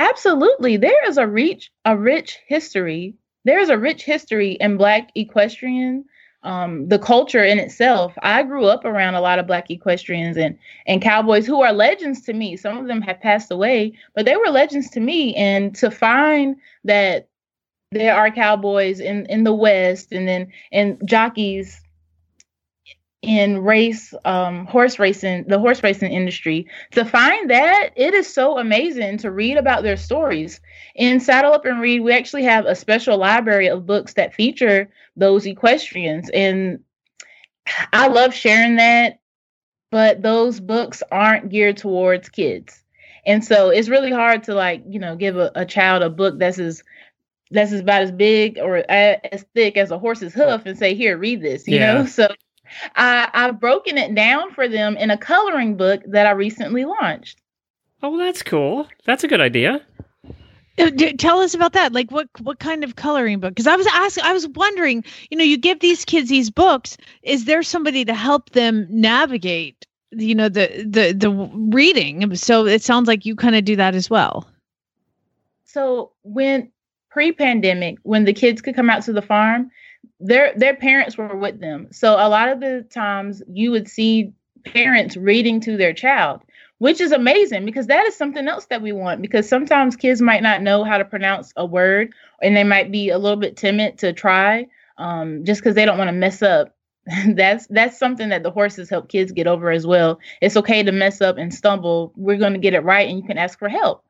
Absolutely. There is a rich, a rich history. There is a rich history in Black equestrian, um, the culture in itself. I grew up around a lot of Black equestrians and, and cowboys who are legends to me. Some of them have passed away, but they were legends to me. And to find that there are cowboys in, in the West, and then and jockeys in race, um, horse racing, the horse racing industry, to find that, it is so amazing to read about their stories. In Saddle Up and Read, we actually have a special library of books that feature those equestrians. And I love sharing that, but those books aren't geared towards kids. And so it's really hard to, like, you know, give a, a child a book that's as that's about as big or as thick as a horse's hoof and say, here, read this, you yeah. know? So I, I've broken it down for them in a coloring book that I recently launched. Oh, that's cool. That's a good idea. Tell us about that. Like, what what kind of coloring book? Because I was asking, I was wondering, you know, you give these kids these books. Is there somebody to help them navigate, you know, the the the reading? So it sounds like you kind of do that as well. So when pre-pandemic, when the kids could come out to the farm, Their their parents were with them. So a lot of the times you would see parents reading to their child, which is amazing, because that is something else that we want, because sometimes kids might not know how to pronounce a word, and they might be a little bit timid to try um, just because they don't want to mess up. That's that's something that the horses help kids get over as well. It's okay to mess up and stumble. We're going to get it right, and you can ask for help.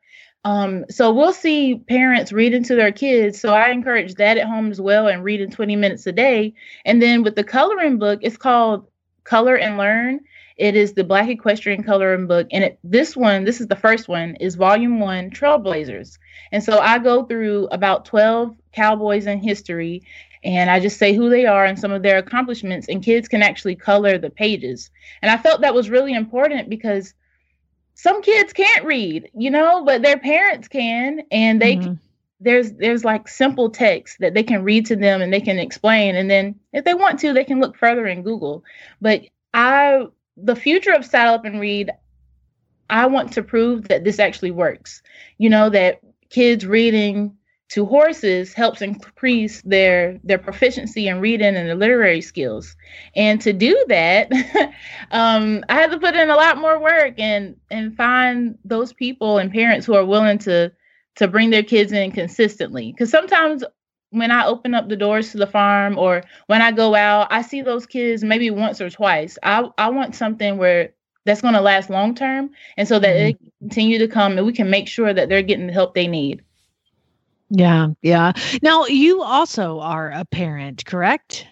Um, so we'll see parents reading to their kids. So I encourage that at home as well, and reading twenty minutes a day. And then with the coloring book, it's called Color and Learn. It is the Black Equestrian Coloring Book. And it, this one, this is the first one, is Volume one, Trailblazers. And so I go through about twelve cowboys in history, and I just say who they are and some of their accomplishments, and kids can actually color the pages. And I felt that was really important, because some kids can't read, you know, but their parents can, and they mm-hmm. there's there's like simple text that they can read to them, and they can explain. And then if they want to, they can look further in Google. But I, the future of Saddle Up and Read, I want to prove that this actually works. You know, that kids reading to horses helps increase their their proficiency in reading and the literary skills. And to do that, um, I had to put in a lot more work and and find those people and parents who are willing to to bring their kids in consistently. Because sometimes when I open up the doors to the farm or when I go out, I see those kids maybe once or twice. I, I want something where that's going to last long term. And so that mm-hmm. they continue to come and we can make sure that they're getting the help they need. Yeah. Yeah. Now, you also are a parent, correct?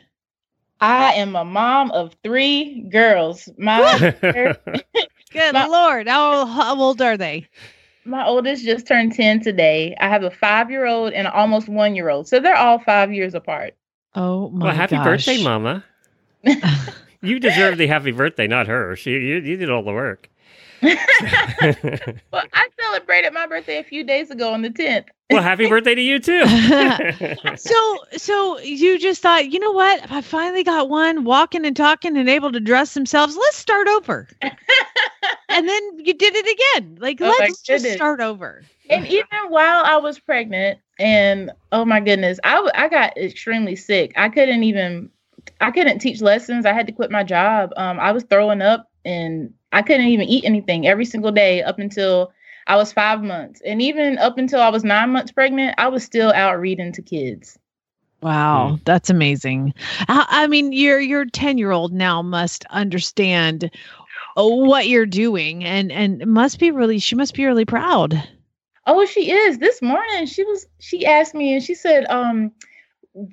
I am a mom of three girls. My Good my, Lord. How, how old are they? My oldest just turned ten today. I have a five-year-old and an almost one-year-old. So they're all five years apart. Oh, my gosh. Well, happy gosh. birthday, Mama. You deserve the happy birthday, not her. She, you, you did all the work. Well, I celebrated my birthday a few days ago on the tenth. Well, happy birthday to you too. so, so you just thought, you know what? I finally got one walking and talking and able to dress themselves. Let's start over. And then you did it again. Like, oh, let's just start over. And even while I was pregnant, and oh my goodness, I w- I got extremely sick. I couldn't even, I couldn't teach lessons. I had to quit my job. Um, I was throwing up and I couldn't even eat anything every single day up until I was five months. And even up until I was nine months pregnant, I was still out reading to kids. Wow. Mm. That's amazing. I, I mean, your, your ten year old now must understand what you're doing and, and must be really, she must be really proud. Oh, she is. This morning she was, she asked me and she said, um,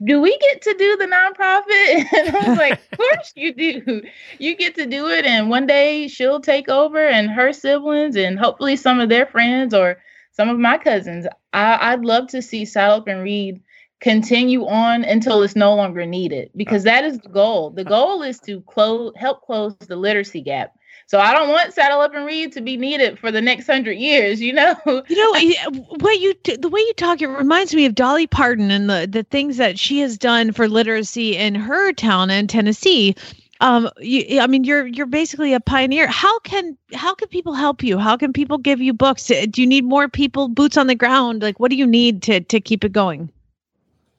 do we get to do the nonprofit? And I was like, of course you do. You get to do it. And one day she'll take over and her siblings and hopefully some of their friends or some of my cousins. I, I'd love to see Saddle Up and Read continue on until it's no longer needed, because that is the goal. The goal is to close, help close the literacy gap. So I don't want Saddle Up and Read to be needed for the next hundred years, you know. You know what you t- the way you talk, it reminds me of Dolly Parton and the the things that she has done for literacy in her town in Tennessee. Um, you, I mean, you're you're basically a pioneer. How can how can people help you? How can people give you books? Do you need more people, boots on the ground? Like, what do you need to to keep it going?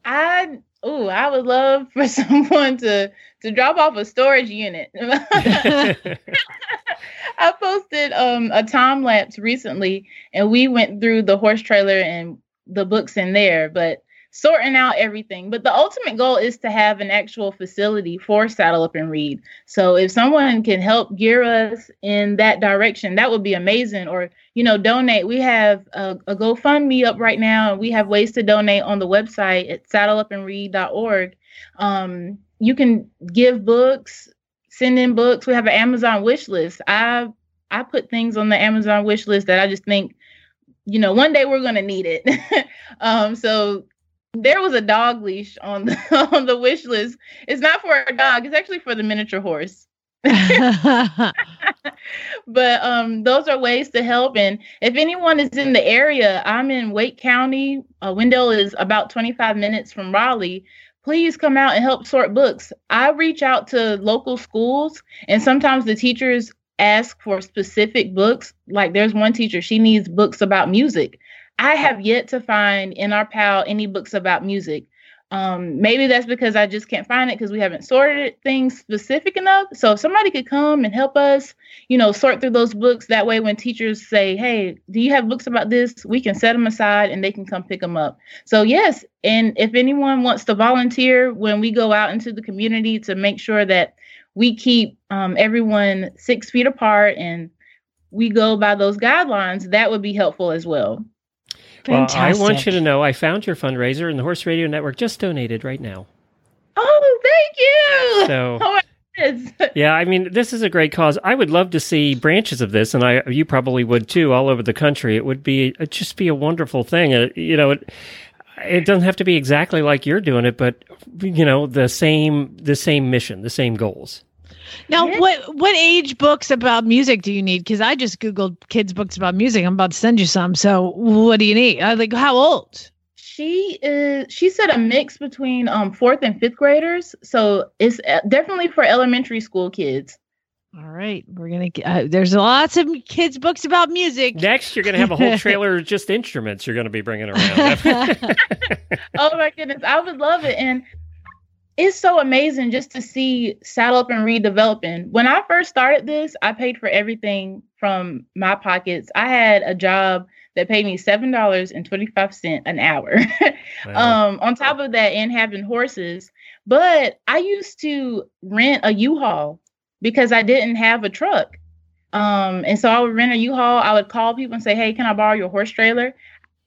I. Oh, I would love for someone to, to drop off a storage unit. I posted um, a time lapse recently, and we went through the horse trailer and the books in there, but sorting out everything. But the ultimate goal is to have an actual facility for Saddle Up and Read. So if someone can help gear us in that direction, that would be amazing. Or, you know, donate. We have a, a GoFundMe up right now, and we have ways to donate on the website at saddle up and read dot org. Um, you can give books, send in books. We have an Amazon wish list. I I put things on the Amazon wish list that I just think, you know, one day we're going to need it. um, so there was a dog leash on the, on the wish list. It's not for a dog. It's actually for the miniature horse. But um, those are ways to help. And if anyone is in the area, I'm in Wake County. Uh, Wendell is about twenty-five minutes from Raleigh. Please come out and help sort books. I reach out to local schools, and sometimes the teachers ask for specific books. Like, there's one teacher, she needs books about music. I have yet to find in our P A L any books about music. Um, maybe that's because I just can't find it because we haven't sorted things specific enough. So if somebody could come and help us, you know, sort through those books, that way when teachers say, hey, do you have books about this? We can set them aside and they can come pick them up. So yes. And if anyone wants to volunteer when we go out into the community to make sure that we keep um, everyone six feet apart and we go by those guidelines, that would be helpful as well. Fantastic. Well, I want you to know I found your fundraiser, and the Horse Radio Network just donated right now. Oh, thank you. So, oh, yeah, I mean, this is a great cause. I would love to see branches of this, and I you probably would too, all over the country. It would be it'd just be a wonderful thing. It, you know, it, it doesn't have to be exactly like you're doing it, but you know, the same the same mission, the same goals. Now, yes. what what age books about music do you need? Because I just Googled kids books about music. I'm about to send you some. So what do you need? I like, how old? She is. She said a mix between um fourth and fifth graders. So it's definitely for elementary school kids. All right, we're gonna. Uh, there's lots of kids' books about music. Next, you're gonna have a whole trailer of just instruments. You're gonna be bringing around. Oh my goodness, I would love it, and it's so amazing just to see Saddle Up and Read developing. When I first started this, I paid for everything from my pockets. I had a job that paid me seven dollars and twenty-five cents an hour. Wow. Um, on top of that, and having horses, but I used to rent a U-Haul. Because I didn't have a truck. Um, and so I would rent a U-Haul. I would call people and say, hey, can I borrow your horse trailer?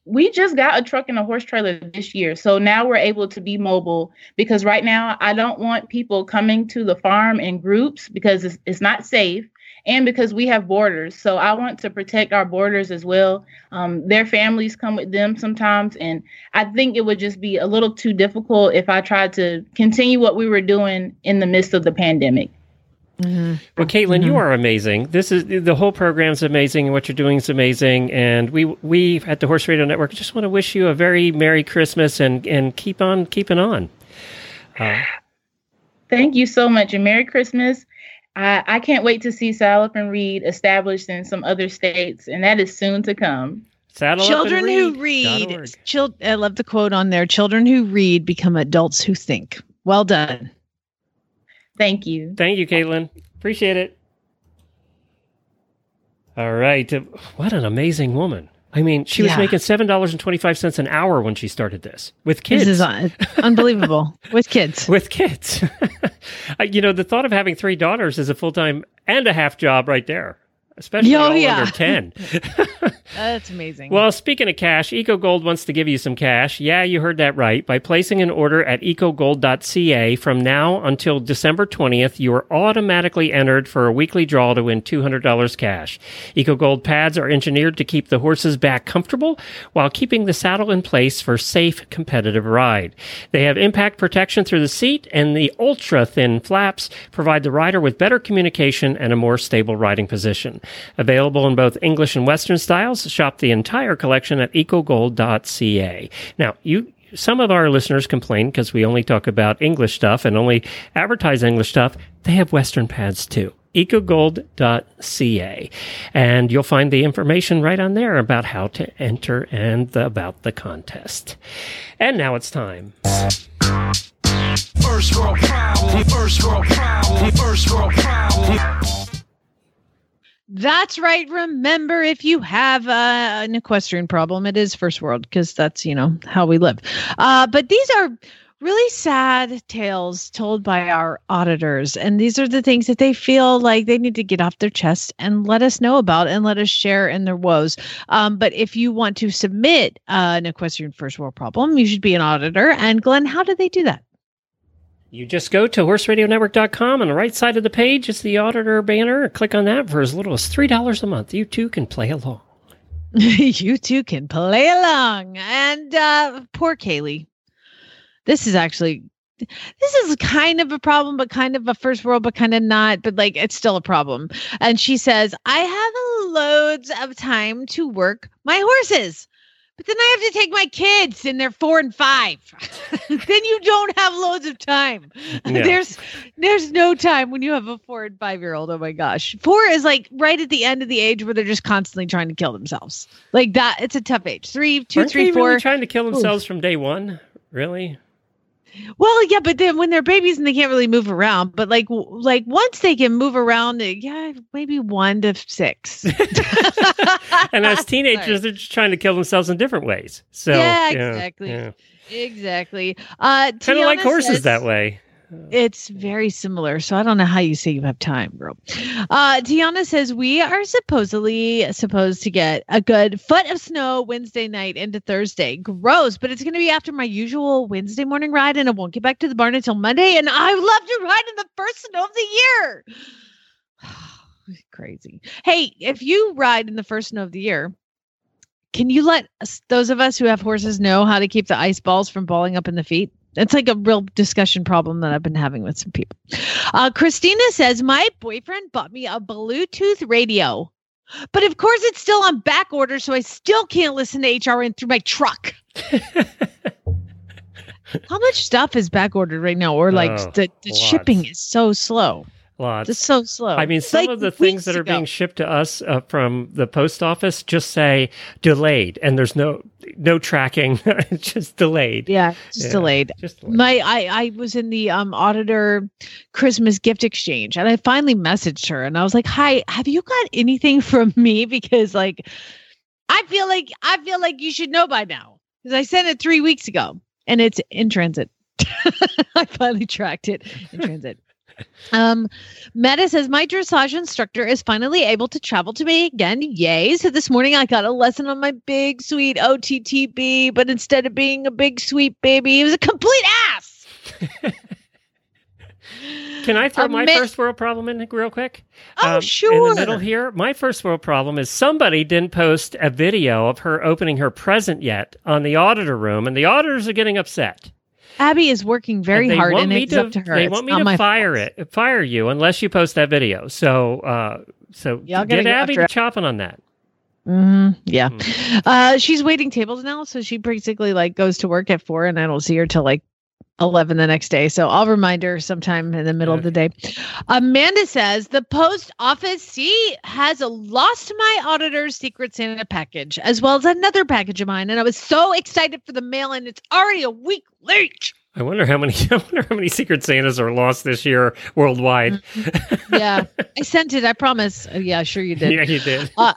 We just got a truck and a horse trailer this year. So now we're able to be mobile because right now I don't want people coming to the farm in groups because it's, it's not safe and because we have borders. So I want to protect our borders as well. Um, their families come with them sometimes. And I think it would just be a little too difficult if I tried to continue what we were doing in the midst of the pandemic. Mm-hmm. Well, Caitlin, mm-hmm. you are amazing. This is the whole program's amazing, and what you're doing is amazing. And we we at the Horse Radio Network just want to wish you a very Merry Christmas and and keep on keeping on. Uh, Thank you so much, and Merry Christmas. I, I can't wait to see Saddle Up and Read established in some other states, and that is soon to come. Saddle children up and read. who read, Chil- I love the quote on there: "Children who read become adults who think." Well done. Thank you. Thank you, Caitlin. Appreciate it. All right. What an amazing woman. I mean, she yeah. was making seven dollars and twenty-five cents an hour when she started this with kids. This is un- unbelievable. With kids. With kids. You know, the thought of having three daughters is a full-time and a half job right there. Especially oh, all yeah. under ten. That's amazing. Well, speaking of cash, EcoGold wants to give you some cash. Yeah, you heard that right. By placing an order at ecogold dot c a from now until December twentieth, you are automatically entered for a weekly draw to win two hundred dollars cash. EcoGold pads are engineered to keep the horse's back comfortable while keeping the saddle in place for safe, competitive ride. They have impact protection through the seat, and the ultra-thin flaps provide the rider with better communication and a more stable riding position. Available in both English and Western styles, shop the entire collection at ecogold dot c a. Now, you some of our listeners complain because we only talk about English stuff and only advertise English stuff. They have Western pads, too. ecogold dot c a. And you'll find the information right on there about how to enter and the, about the contest. And now it's time. First World Prowl. First World Prowl. First World Prowl. That's right. Remember, if you have uh, an equestrian problem, it is first world because that's, you know, how we live. Uh, but these are really sad tales told by our auditors. And these are the things that they feel like they need to get off their chest and let us know about and let us share in their woes. Um, but if you want to submit uh, an equestrian first world problem, you should be an auditor. And Glenn, how do they do that? You just go to horse radio network dot com. On the right side of the page is the auditor banner. Click on that for as little as three dollars a month. You too can play along. You too can play along. And uh, poor Kaylee. This is actually, this is kind of a problem, but kind of a first world, but kind of not. But like, it's still a problem. And she says, I have loads of time to work my horses. But then I have to take my kids and they're four and five. Then you don't have loads of time. No. There's there's no time when you have a four and five year old. Oh my gosh. Four is like right at the end of the age where they're just constantly trying to kill themselves. Like that. It's a tough age. Three, two, Aren't three, they four. Really trying to kill themselves Ooh. From day one. Really? Well, yeah, but then when they're babies and they can't really move around, but like, like once they can move around, yeah, maybe one to six. And as teenagers, Sorry. They're just trying to kill themselves in different ways. So yeah, exactly, yeah, yeah. exactly. Uh, kind of like horses says, that way. It's very similar. So I don't know how you say you have time, bro. Uh, Tiana says, we are supposedly supposed to get a good foot of snow Wednesday night into Thursday. Gross, but it's going to be after my usual Wednesday morning ride and I won't get back to the barn until Monday. And I love to ride in the first snow of the year. Crazy. Hey, if you ride in the first snow of the year, can you let us, those of us who have horses know how to keep the ice balls from balling up in the feet? It's like a real discussion problem that I've been having with some people. Uh, Christina says, my boyfriend bought me a Bluetooth radio, but of course it's still on back order. So I still can't listen to H R N through my truck. How much stuff is back ordered right now? Or like oh, the, the shipping is so slow. Lots. It's so slow. I mean, it's some like of the things that are ago. being shipped to us uh, from the post office just say delayed, and there's no no tracking. It's just delayed. Yeah, just yeah, delayed. Just delayed. My, I, I was in the um auditor Christmas gift exchange, and I finally messaged her, and I was like, "Hi, have you got anything from me? Because like, I feel like I feel like you should know by now, because I sent it three weeks ago, and it's in transit. I finally tracked it in transit." Um, Meta says, my dressage instructor is finally able to travel to me again. Yay. So this morning I got a lesson on my big, sweet O T T B, but instead of being a big, sweet baby, it was a complete ass. Can I throw um, my ma- first world problem in real quick? Oh, um, sure. In the middle here, my first world problem is somebody didn't post a video of her opening her present yet on the auditor room, and the auditors are getting upset. Abby is working very hard, and it's to, up to her. They it's want me to fire fault. it, fire you, unless you post that video. So, uh, so get go Abby to chopping on that. Mm, yeah, mm. Uh, she's waiting tables now, so she basically like goes to work at four, and I don't see her till like eleven the next day. So I'll remind her sometime in the middle okay. of the day. Amanda says the post office C has lost my auditor's Secret Santa package, as well as another package of mine, and I was so excited for the mail, and it's already a week late. I wonder how many. I wonder how many Secret Santas are lost this year worldwide. Yeah, I sent it. I promise. Yeah, sure you did. Yeah, you did. uh,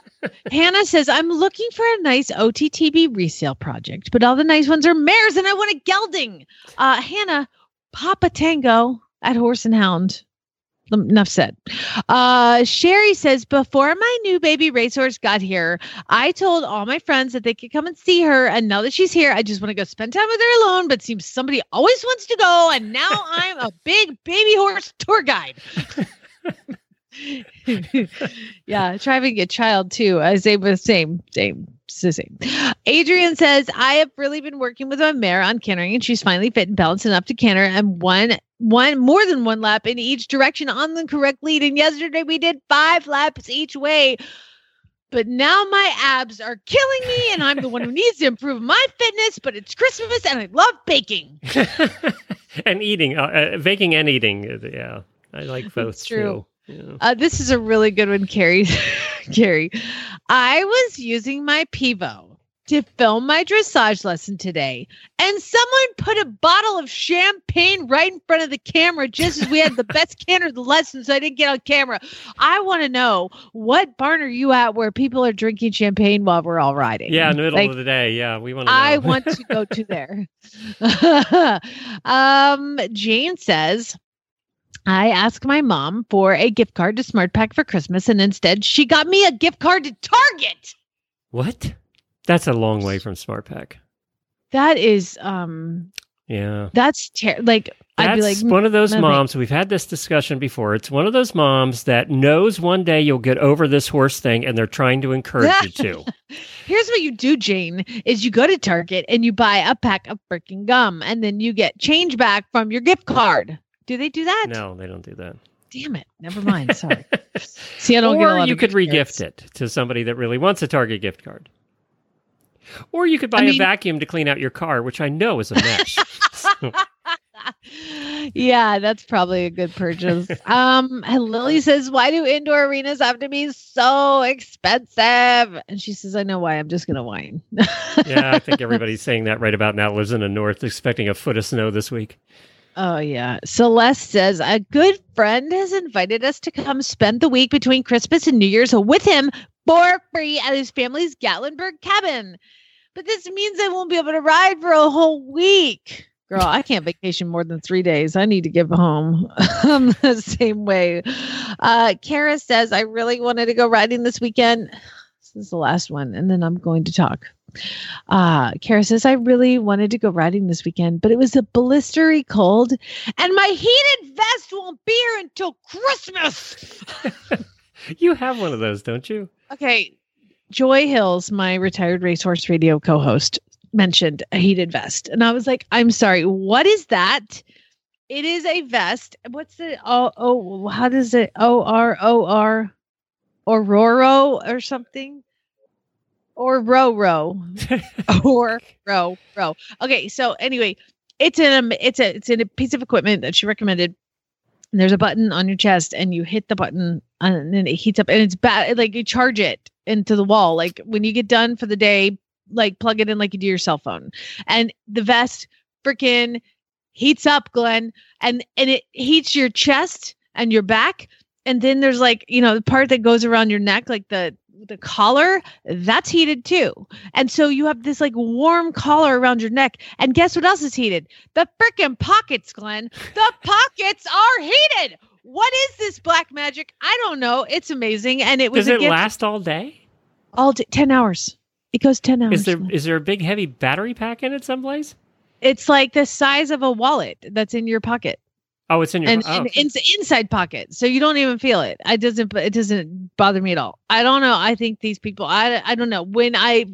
Hannah says, I'm looking for a nice O T T B resale project, but all the nice ones are mares, and I want a gelding. Uh, Hannah, pop a tango at Horse and Hound. Enough said. Uh, Sherry says, before my new baby racehorse got here, I told all my friends that they could come and see her. And now that she's here, I just want to go spend time with her alone. But seems somebody always wants to go. And now I'm a big baby horse tour guide. Yeah, driving a child too. I say the same, same. Same. Adrian says, I have really been working with my mare on cantering, and she's finally fit and balanced enough to canter and one one more than one lap in each direction on the correct lead. And yesterday we did five laps each way. But now my abs are killing me, and I'm the one who needs to improve my fitness, but it's Christmas and I love baking. And eating. Uh, uh, baking and eating. Yeah. I like both. It's true. Too. Yeah. Uh, this is a really good one, Carrie. Carrie, I was using my Pivo to film my dressage lesson today, and someone put a bottle of champagne right in front of the camera just as we had the best canter of the lesson, so I didn't get on camera. I want to know, what barn are you at where people are drinking champagne while we're all riding? Yeah, in the middle like, of the day. Yeah, we want to know. I want to go to there. um, Jane says, I asked my mom for a gift card to Smart Pack for Christmas, and instead she got me a gift card to Target. What? That's a long way from Smart Pack. That is, um, yeah, that's ter- like, that's I'd be like, one of those moms. We've had this discussion before. It's one of those moms that knows one day you'll get over this horse thing, and they're trying to encourage you to. Here's what you do, Jane, is you go to Target and you buy a pack of freaking gum, and then you get change back from your gift card. Do they do that? No, they don't do that. Damn it. Never mind. Sorry. See, I don't or get a lot you of could regift cards. It to somebody that really wants a Target gift card. Or you could buy I mean, a vacuum to clean out your car, which I know is a mess. Yeah, that's probably a good purchase. Um, and Lily says, why do indoor arenas have to be so expensive? And she says, I know why. I'm just going to whine. Yeah, I think everybody's saying that right about now. Lives in the north, expecting a foot of snow this week. Oh, yeah. Celeste says, a good friend has invited us to come spend the week between Christmas and New Year's with him for free at his family's Gatlinburg cabin. But this means I won't be able to ride for a whole week. Girl, I can't vacation more than three days. I need to give home. I'm the same way. Uh, Kara says, I really wanted to go riding this weekend. This is the last one, and then I'm going to talk. Uh, Kara says, I really wanted to go riding this weekend, but it was a blistery cold, and my heated vest won't be here until Christmas. You have one of those, don't you? Okay. Joy Hills, my retired racehorse radio co-host, mentioned a heated vest. And I was like, I'm sorry, what is that? It is a vest. What's the, oh, oh how does it, O R O R, ORORO or something? Or row row or row row. Okay. So anyway, it's in a, it's a, it's in a piece of equipment that she recommended And there's a button on your chest, and you hit the button, and then it heats up, and it's bad. Like you charge it into the wall. Like when you get done for the day, like plug it in like you do your cell phone, and the vest freaking heats up, Glenn, and and it heats your chest and your back. And then there's like, you know, the part that goes around your neck, like the the collar, that's heated too. And so you have this like warm collar around your neck. And guess what else is heated? The freaking pockets, Glenn. The pockets are heated. What is this black magic? I don't know. It's amazing. And it was. Does it gift. last all day? All day, ten hours. It goes ten hours. Is there is there a big heavy battery pack in it someplace? It's like the size of a wallet that's in your pocket. Oh, it's in your and, oh. and it's inside pocket, so you don't even feel it. I doesn't. It doesn't bother me at all. I don't know. I think these people. I, I don't know when I.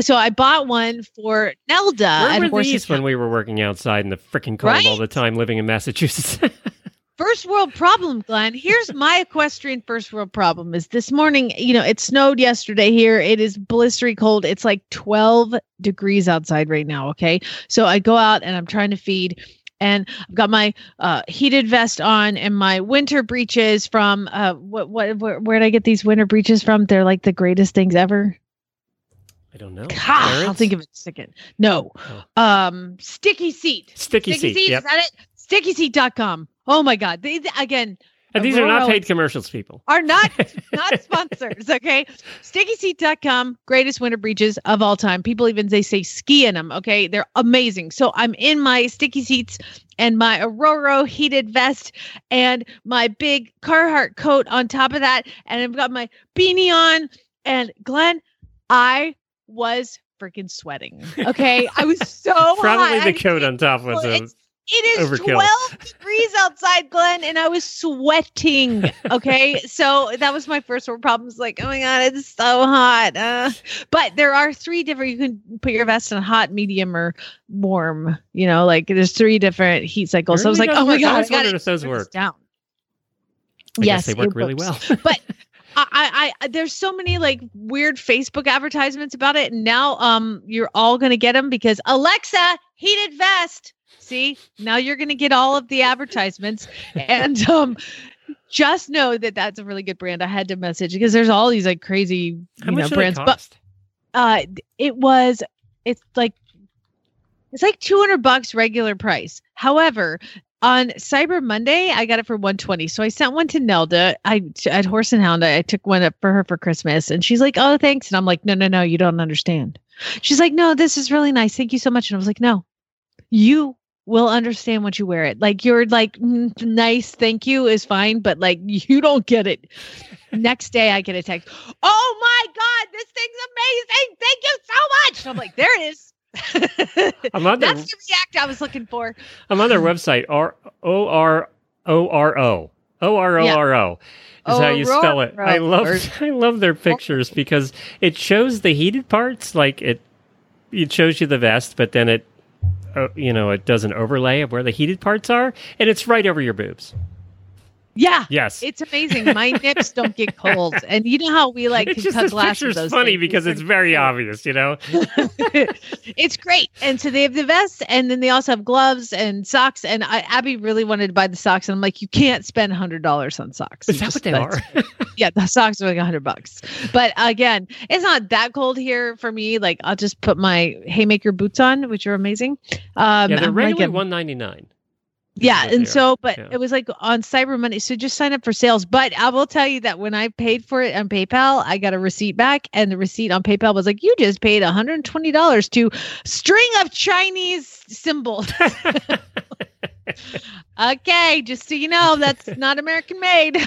So I bought one for Nelda. Where were at these Horses when we were working outside in the freaking cold right? all the time, living in Massachusetts? First world problem, Glenn. Here's my equestrian first world problem is this morning, you know, it snowed yesterday here. It is blistery cold. It's like twelve degrees outside right now. Okay. So I go out and I'm trying to feed, and I've got my uh, heated vest on and my winter breeches from, uh, what, what, where, where did I get these winter breeches from? They're like the greatest things ever. I don't know. God, I'll think of it in a second. No. Oh. Um, sticky seat. Sticky, sticky seat. seat. Yep. Is that it? sticky seat dot com. Oh my God. They, they, again, and these are not paid commercials, people. Are not not sponsors, okay? sticky seat dot com, greatest winter breeches of all time. People even they say ski in them, okay? They're amazing. So I'm in my sticky seats and my ORORO heated vest and my big Carhartt coat on top of that, and I've got my beanie on, and Glenn, I was freaking sweating. Okay? I was so Probably hot. Probably the coat on top was a It is Overkill. twelve degrees outside, Glenn, and I was sweating, okay? So that was my first world problem. It's like, oh, my God, it's so hot. Uh. But there are three different, you can put your vest in hot, medium, or warm. You know, like there's three different heat cycles. Really so I was like, oh, work. my God, I, I got to work down. I yes, guess they work really well. But I, I, there's so many like weird Facebook advertisements about it. And now um, you're all going to get them because Alexa, heated vest. See, now you're going to get all of the advertisements, and um, just know that that's a really good brand. I had to message because there's all these like crazy you know, brands, but uh, it was, it's like, it's like two hundred bucks regular price. However, on Cyber Monday, I got it for one twenty. So I sent one to Nelda I, at Horse and Hound. I, I took one up for her for Christmas, and she's like, oh, thanks. And I'm like, no, no, no, you don't understand. She's like, no, this is really nice. Thank you so much. And I was like, no, you will understand once you wear it. Like you're like, mm, nice, thank you is fine, but like you don't get it. Next day I get a text. Oh my God, this thing's amazing. Thank you so much. And I'm like, there it is. I'm on That's their, the react I was looking for. I'm on their website. O R O R O. O R O R O is oh, how you spell it. I love I love their pictures because it shows the heated parts. Like it, it shows you the vest, but then it, Uh, you know, it does an overlay of where the heated parts are, and it's right over your boobs. Yeah. Yes. It's amazing. My nips don't get cold. And you know how we like it's can cut glass of those things. It's funny because it's very cool. obvious, you know? It's great. And so they have the vest, and then they also have gloves and socks. And I, Abby really wanted to buy the socks. And I'm like, you can't spend one hundred dollars on socks. Is that what they are? Yeah, the socks are like one hundred bucks. But again, it's not that cold here for me. Like, I'll just put my Haymaker boots on, which are amazing. Um, yeah, they're regularly like one ninety-nine. Yeah. And so, but yeah. It was like on Cyber Monday. So just sign up for sales. But I will tell you that when I paid for it on PayPal, I got a receipt back, and the receipt on PayPal was like, you just paid one hundred twenty dollars to string of Chinese symbols. Okay. Just so you know, that's not American made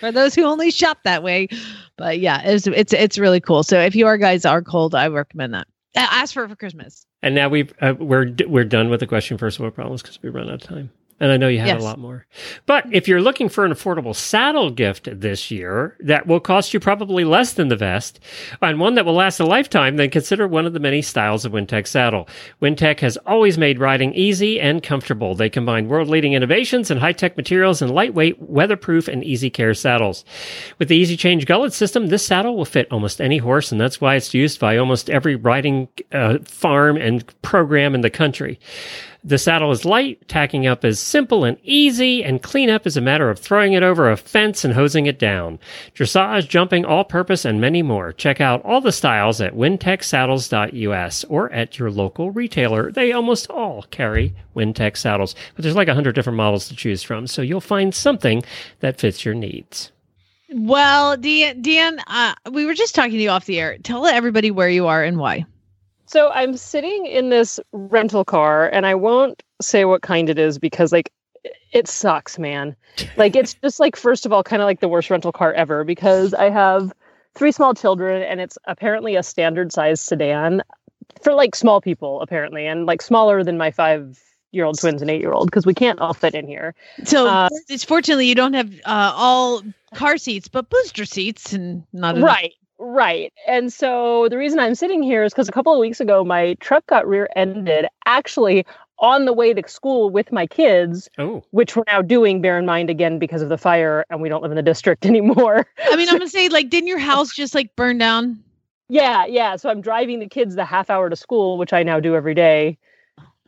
for those who only shop that way. But yeah, it's, it's, it's really cool. So if you are guys are cold, I recommend that. Ask for it for Christmas. And now we've, uh, we're we're done with the question first world problems because we run out of time. And I know you had yes. a lot more. But if you're looking for an affordable saddle gift this year that will cost you probably less than the vest, and one that will last a lifetime, then consider one of the many styles of Wintec saddle. Wintec has always made riding easy and comfortable. They combine world-leading innovations and high-tech materials in lightweight, weatherproof, and easy-care saddles. With the Easy Change gullet system, this saddle will fit almost any horse, and that's why it's used by almost every riding uh, farm and program in the country. The saddle is light, tacking up is simple and easy, and cleanup is a matter of throwing it over a fence and hosing it down. Dressage, jumping, all-purpose, and many more. Check out all the styles at wintec saddles dot u s or at your local retailer. They almost all carry Wintec saddles, but there's like one hundred different models to choose from, so you'll find something that fits your needs. Well, Deanne, Deanne uh, we were just talking to you off the air. Tell everybody where you are and why. So I'm sitting in this rental car, and I won't say what kind it is because, like, it sucks, man. Like, it's just, like, first of all, kind of like the worst rental car ever because I have three small children, and it's apparently a standard-sized sedan for, like, small people, apparently, and, like, smaller than my five year-old twins and eight-year-old because we can't all fit in here. So uh, it's fortunately you don't have uh, all car seats, but booster seats and not enough. Right, right. And so the reason I'm sitting here is because a couple of weeks ago my truck got rear-ended actually on the way to school with my kids, oh. which we're now doing, bear in mind, again, because of the fire and we don't live in the district anymore. I mean, I'm going to say, like, didn't your house just, like, burn down? Yeah, yeah. So I'm driving the kids the half hour to school, which I now do every day.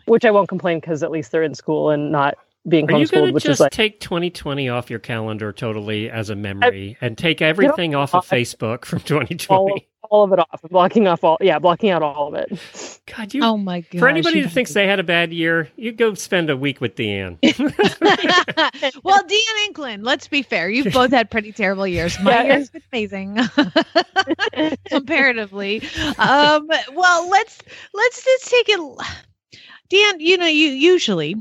Which I won't complain because at least they're in school and not being homeschooled. Are you going to just like, take twenty twenty off your calendar totally as a memory I, and take everything you know, off of Facebook from twenty twenty? All, all of it off. Blocking off all. Yeah, blocking out all of it. God, you. Oh my God. For anybody that thinks they had a bad year, you go spend a week with Deanne. Well, Deanne England, let's be fair. You've both had pretty terrible years. My yeah. year's been amazing. Comparatively. Um, well, let's let's just take it. Deanne, you know, you usually,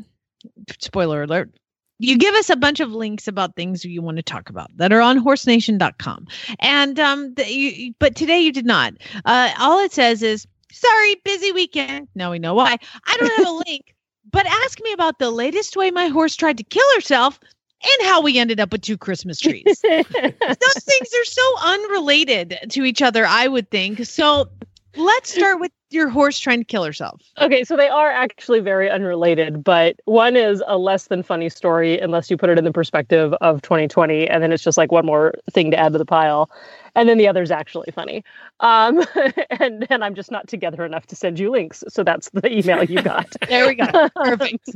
spoiler alert, you give us a bunch of links about things you want to talk about that are on horse nation dot com. And, um, the, you, but today you did not. Uh, all it says is, sorry, busy weekend. Now we know why. I don't have a link, but ask me about the latest way my horse tried to kill herself and how we ended up with two Christmas trees. Those things are so unrelated to each other, I would think. So let's start with your horse trying to kill herself. Okay, so they are actually very unrelated, but one is a less than funny story unless you put it in the perspective of twenty twenty, and then it's just like one more thing to add to the pile. And then the other is actually funny. Um, and, and I'm just not together enough to send you links, so that's the email you got. There we go. Perfect.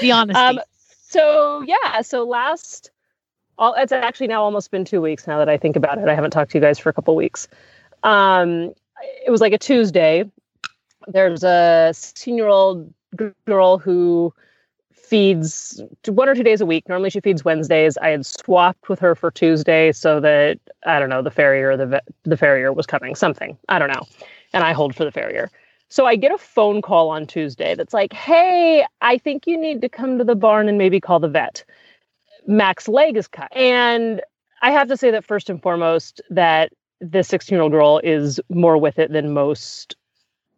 The honesty. Um, so, yeah, so last... All, it's actually now almost been two weeks now that I think about it. I haven't talked to you guys for a couple weeks. Um, it was like a Tuesday. There's a sixteen-year-old girl who feeds one or two days a week. Normally she feeds Wednesdays. I had swapped with her for Tuesday so that, I don't know, the farrier, the, the farrier was coming, something. I don't know. And I hold for the farrier. So I get a phone call on Tuesday that's like, hey, I think you need to come to the barn and maybe call the vet. Mac's leg is cut. And I have to say that first and foremost, that this sixteen-year-old girl is more with it than most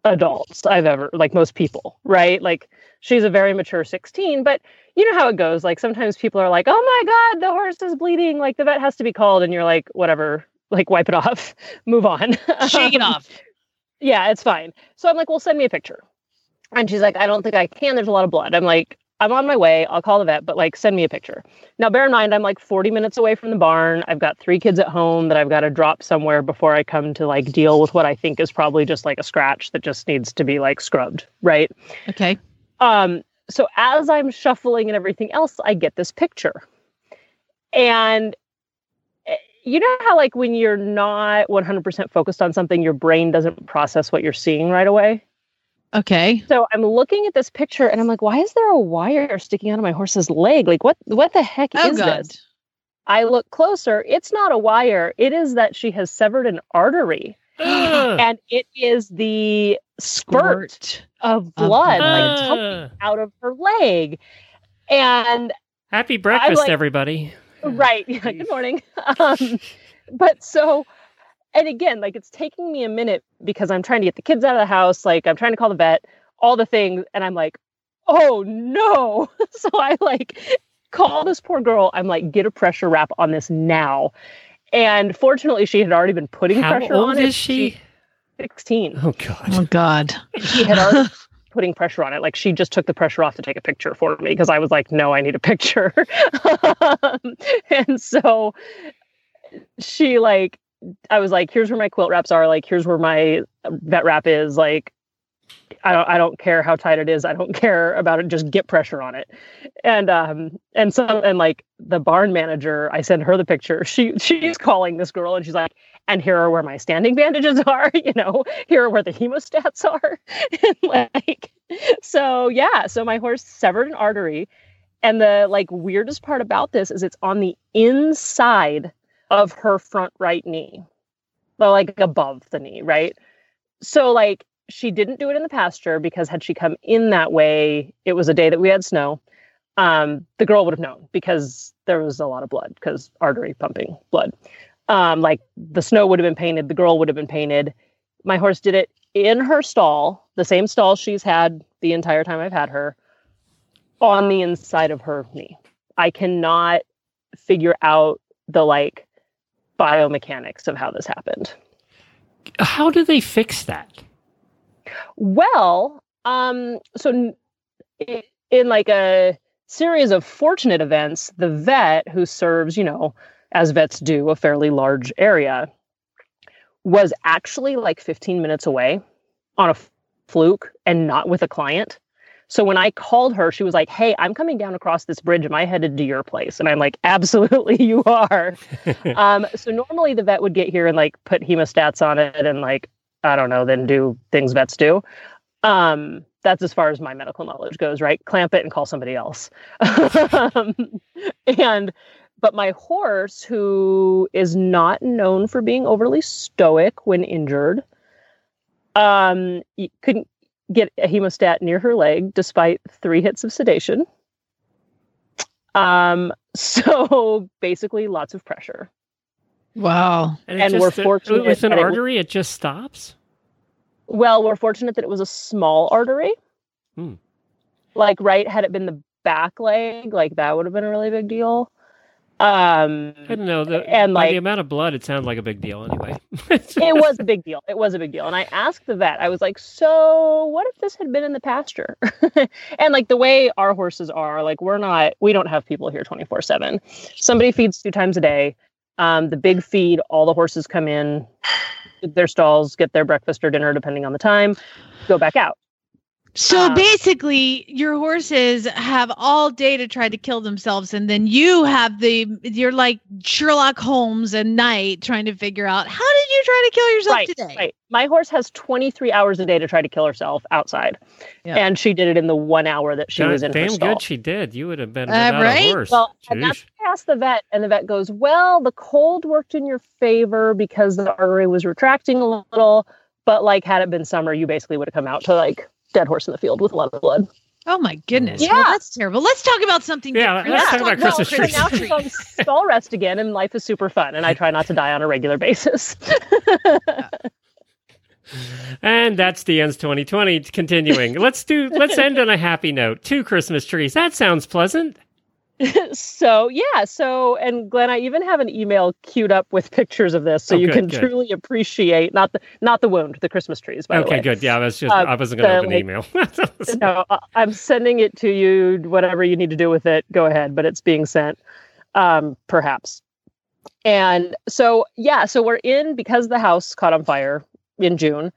adults I've ever, like most people, right? Like she's a very mature sixteen, but you know how it goes. Like sometimes people are like, oh my God, the horse is bleeding. Like the vet has to be called. And you're like, whatever, like wipe it off, move on. Shake it off. Yeah, it's fine. So I'm like, well, send me a picture. And she's like, I don't think I can. There's a lot of blood. I'm like, I'm on my way. I'll call the vet, but like, send me a picture. Now, bear in mind, I'm like forty minutes away from the barn. I've got three kids at home that I've got to drop somewhere before I come to like deal with what I think is probably just like a scratch that just needs to be like scrubbed. Right. Okay. Um, so as I'm shuffling and everything else, I get this picture. And you know how like when you're not one hundred percent focused on something, your brain doesn't process what you're seeing right away. Okay. So I'm looking at this picture and I'm like, why is there a wire sticking out of my horse's leg? Like what, what the heck oh, is God. This? I look closer. It's not a wire. It is that she has severed an artery and it is the squirt, squirt of blood uh, like coming out of her leg. And happy breakfast, like, everybody. Right. Yeah, good morning. Um, but so, and again, like it's taking me a minute because I'm trying to get the kids out of the house. Like I'm trying to call the vet, all the things. And I'm like, oh no. So I like call this poor girl. I'm like, get a pressure wrap on this now. And fortunately she had already been putting How pressure on it. How old is she? sixteen. Oh God. Oh God. She had already putting pressure on it. Like she just took the pressure off to take a picture for me. Cause I was like, no, I need a picture. um, and so she like, I was like, here's where my quilt wraps are. Like, here's where my vet wrap is. Like, I don't, I don't care how tight it is. I don't care about it. Just get pressure on it. And, um, and some, and like the barn manager, I sent her the picture. She, she's calling this girl and she's like, and here are where my standing bandages are, you know, here are where the hemostats are. And like, so yeah. So my horse severed an artery. And the like weirdest part about this is it's on the inside of her front right knee, but like above the knee. Right. So like, she didn't do it in the pasture because had she come in that way, it was a day that we had snow. Um, the girl would have known because there was a lot of blood because artery pumping blood. Um, like the snow would have been painted. The girl would have been painted. My horse did it in her stall, the same stall she's had the entire time I've had her, on the inside of her knee. I cannot figure out the like biomechanics of how this happened. How do they fix that? Well, um, so in, in like a series of fortunate events, the vet who serves, you know, as vets do, a fairly large area, was actually like fifteen minutes away on a f- fluke and not with a client. So when I called her, she was like, hey, I'm coming down across this bridge. Am I headed to your place? And I'm like, absolutely you are. um, so normally the vet would get here and like put hemostats on it and like, I don't know, then do things vets do. Um, that's as far as my medical knowledge goes, right? Clamp it and call somebody else. um, and, but my horse, who is not known for being overly stoic when injured, um, couldn't get a hemostat near her leg despite three hits of sedation. Um, so basically lots of pressure. Wow. And, and just, we're fortunate. With an artery, it, it just stops? Well, we're fortunate that it was a small artery. Hmm. Like, right, had it been the back leg, like, that would have been a really big deal. Um, I don't know. The, and, like, the amount of blood, it sounded like a big deal anyway. It was a big deal. It was a big deal. And I asked the vet, I was like, so what if this had been in the pasture? And, like, the way our horses are, like, we're not, we don't have people here twenty-four seven. Somebody feeds two times a day. Um, the big feed, all the horses come in, their stalls, get their breakfast or dinner, depending on the time, go back out. So um, basically, your horses have all day to try to kill themselves. And then you have the, you're like Sherlock Holmes at night trying to figure out, how did you try to kill yourself right, today? Right. My horse has twenty-three hours a day to try to kill herself outside. Yeah. And she did it in the one hour that she God, was in damn her stall. Damn good she did. You would have been without uh, right? a horse. Well, and that's asked the vet, and the vet goes, well, the cold worked in your favor because the artery was retracting a little, but like had it been summer, you basically would have come out to like dead horse in the field with a lot of blood. Oh my goodness. Yeah, well, that's terrible. Let's talk about something yeah, different. Let's, let's talk about Christmas trees. Now she's on stall rest again and life is super fun and I try not to die on a regular basis. And that's the ends twenty twenty continuing. Let's do let's end on a happy note. Two Christmas trees. That sounds pleasant. So, yeah. So, and Glenn, I even have an email queued up with pictures of this, so oh, you good, can good. truly appreciate, not the not the wound, the Christmas trees, by okay, the way. Okay, good. Yeah, that's just, uh, I wasn't going to open like, email. No, I'm sending it to you. Whatever you need to do with it, go ahead. But it's being sent, um, perhaps. And so, yeah, so we're in, because the house caught on fire in June,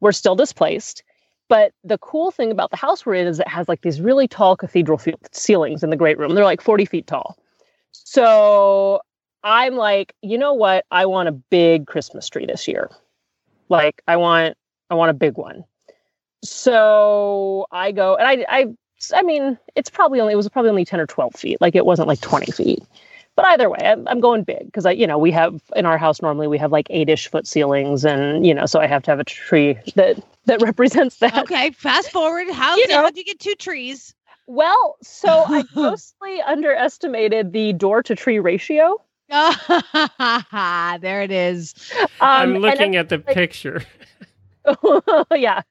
we're still displaced. But the cool thing about the house we're in is it has like these really tall cathedral fe- ceilings in the great room. They're like forty feet tall. So I'm like, you know what? I want a big Christmas tree this year. Like I want, I want a big one. So I go, and I, I, I mean, it's probably only, it was probably only ten or twelve feet. Like it wasn't like twenty feet, but either way, I'm, I'm going big. Cause I, you know, we have in our house, normally we have like eight ish foot ceilings and, you know, so I have to have a tree that, that represents that. Okay, fast forward. How you know, how do you get two trees? Well, so I mostly underestimated the door to tree ratio. There it is. Um, I'm looking at the like, picture. Yeah.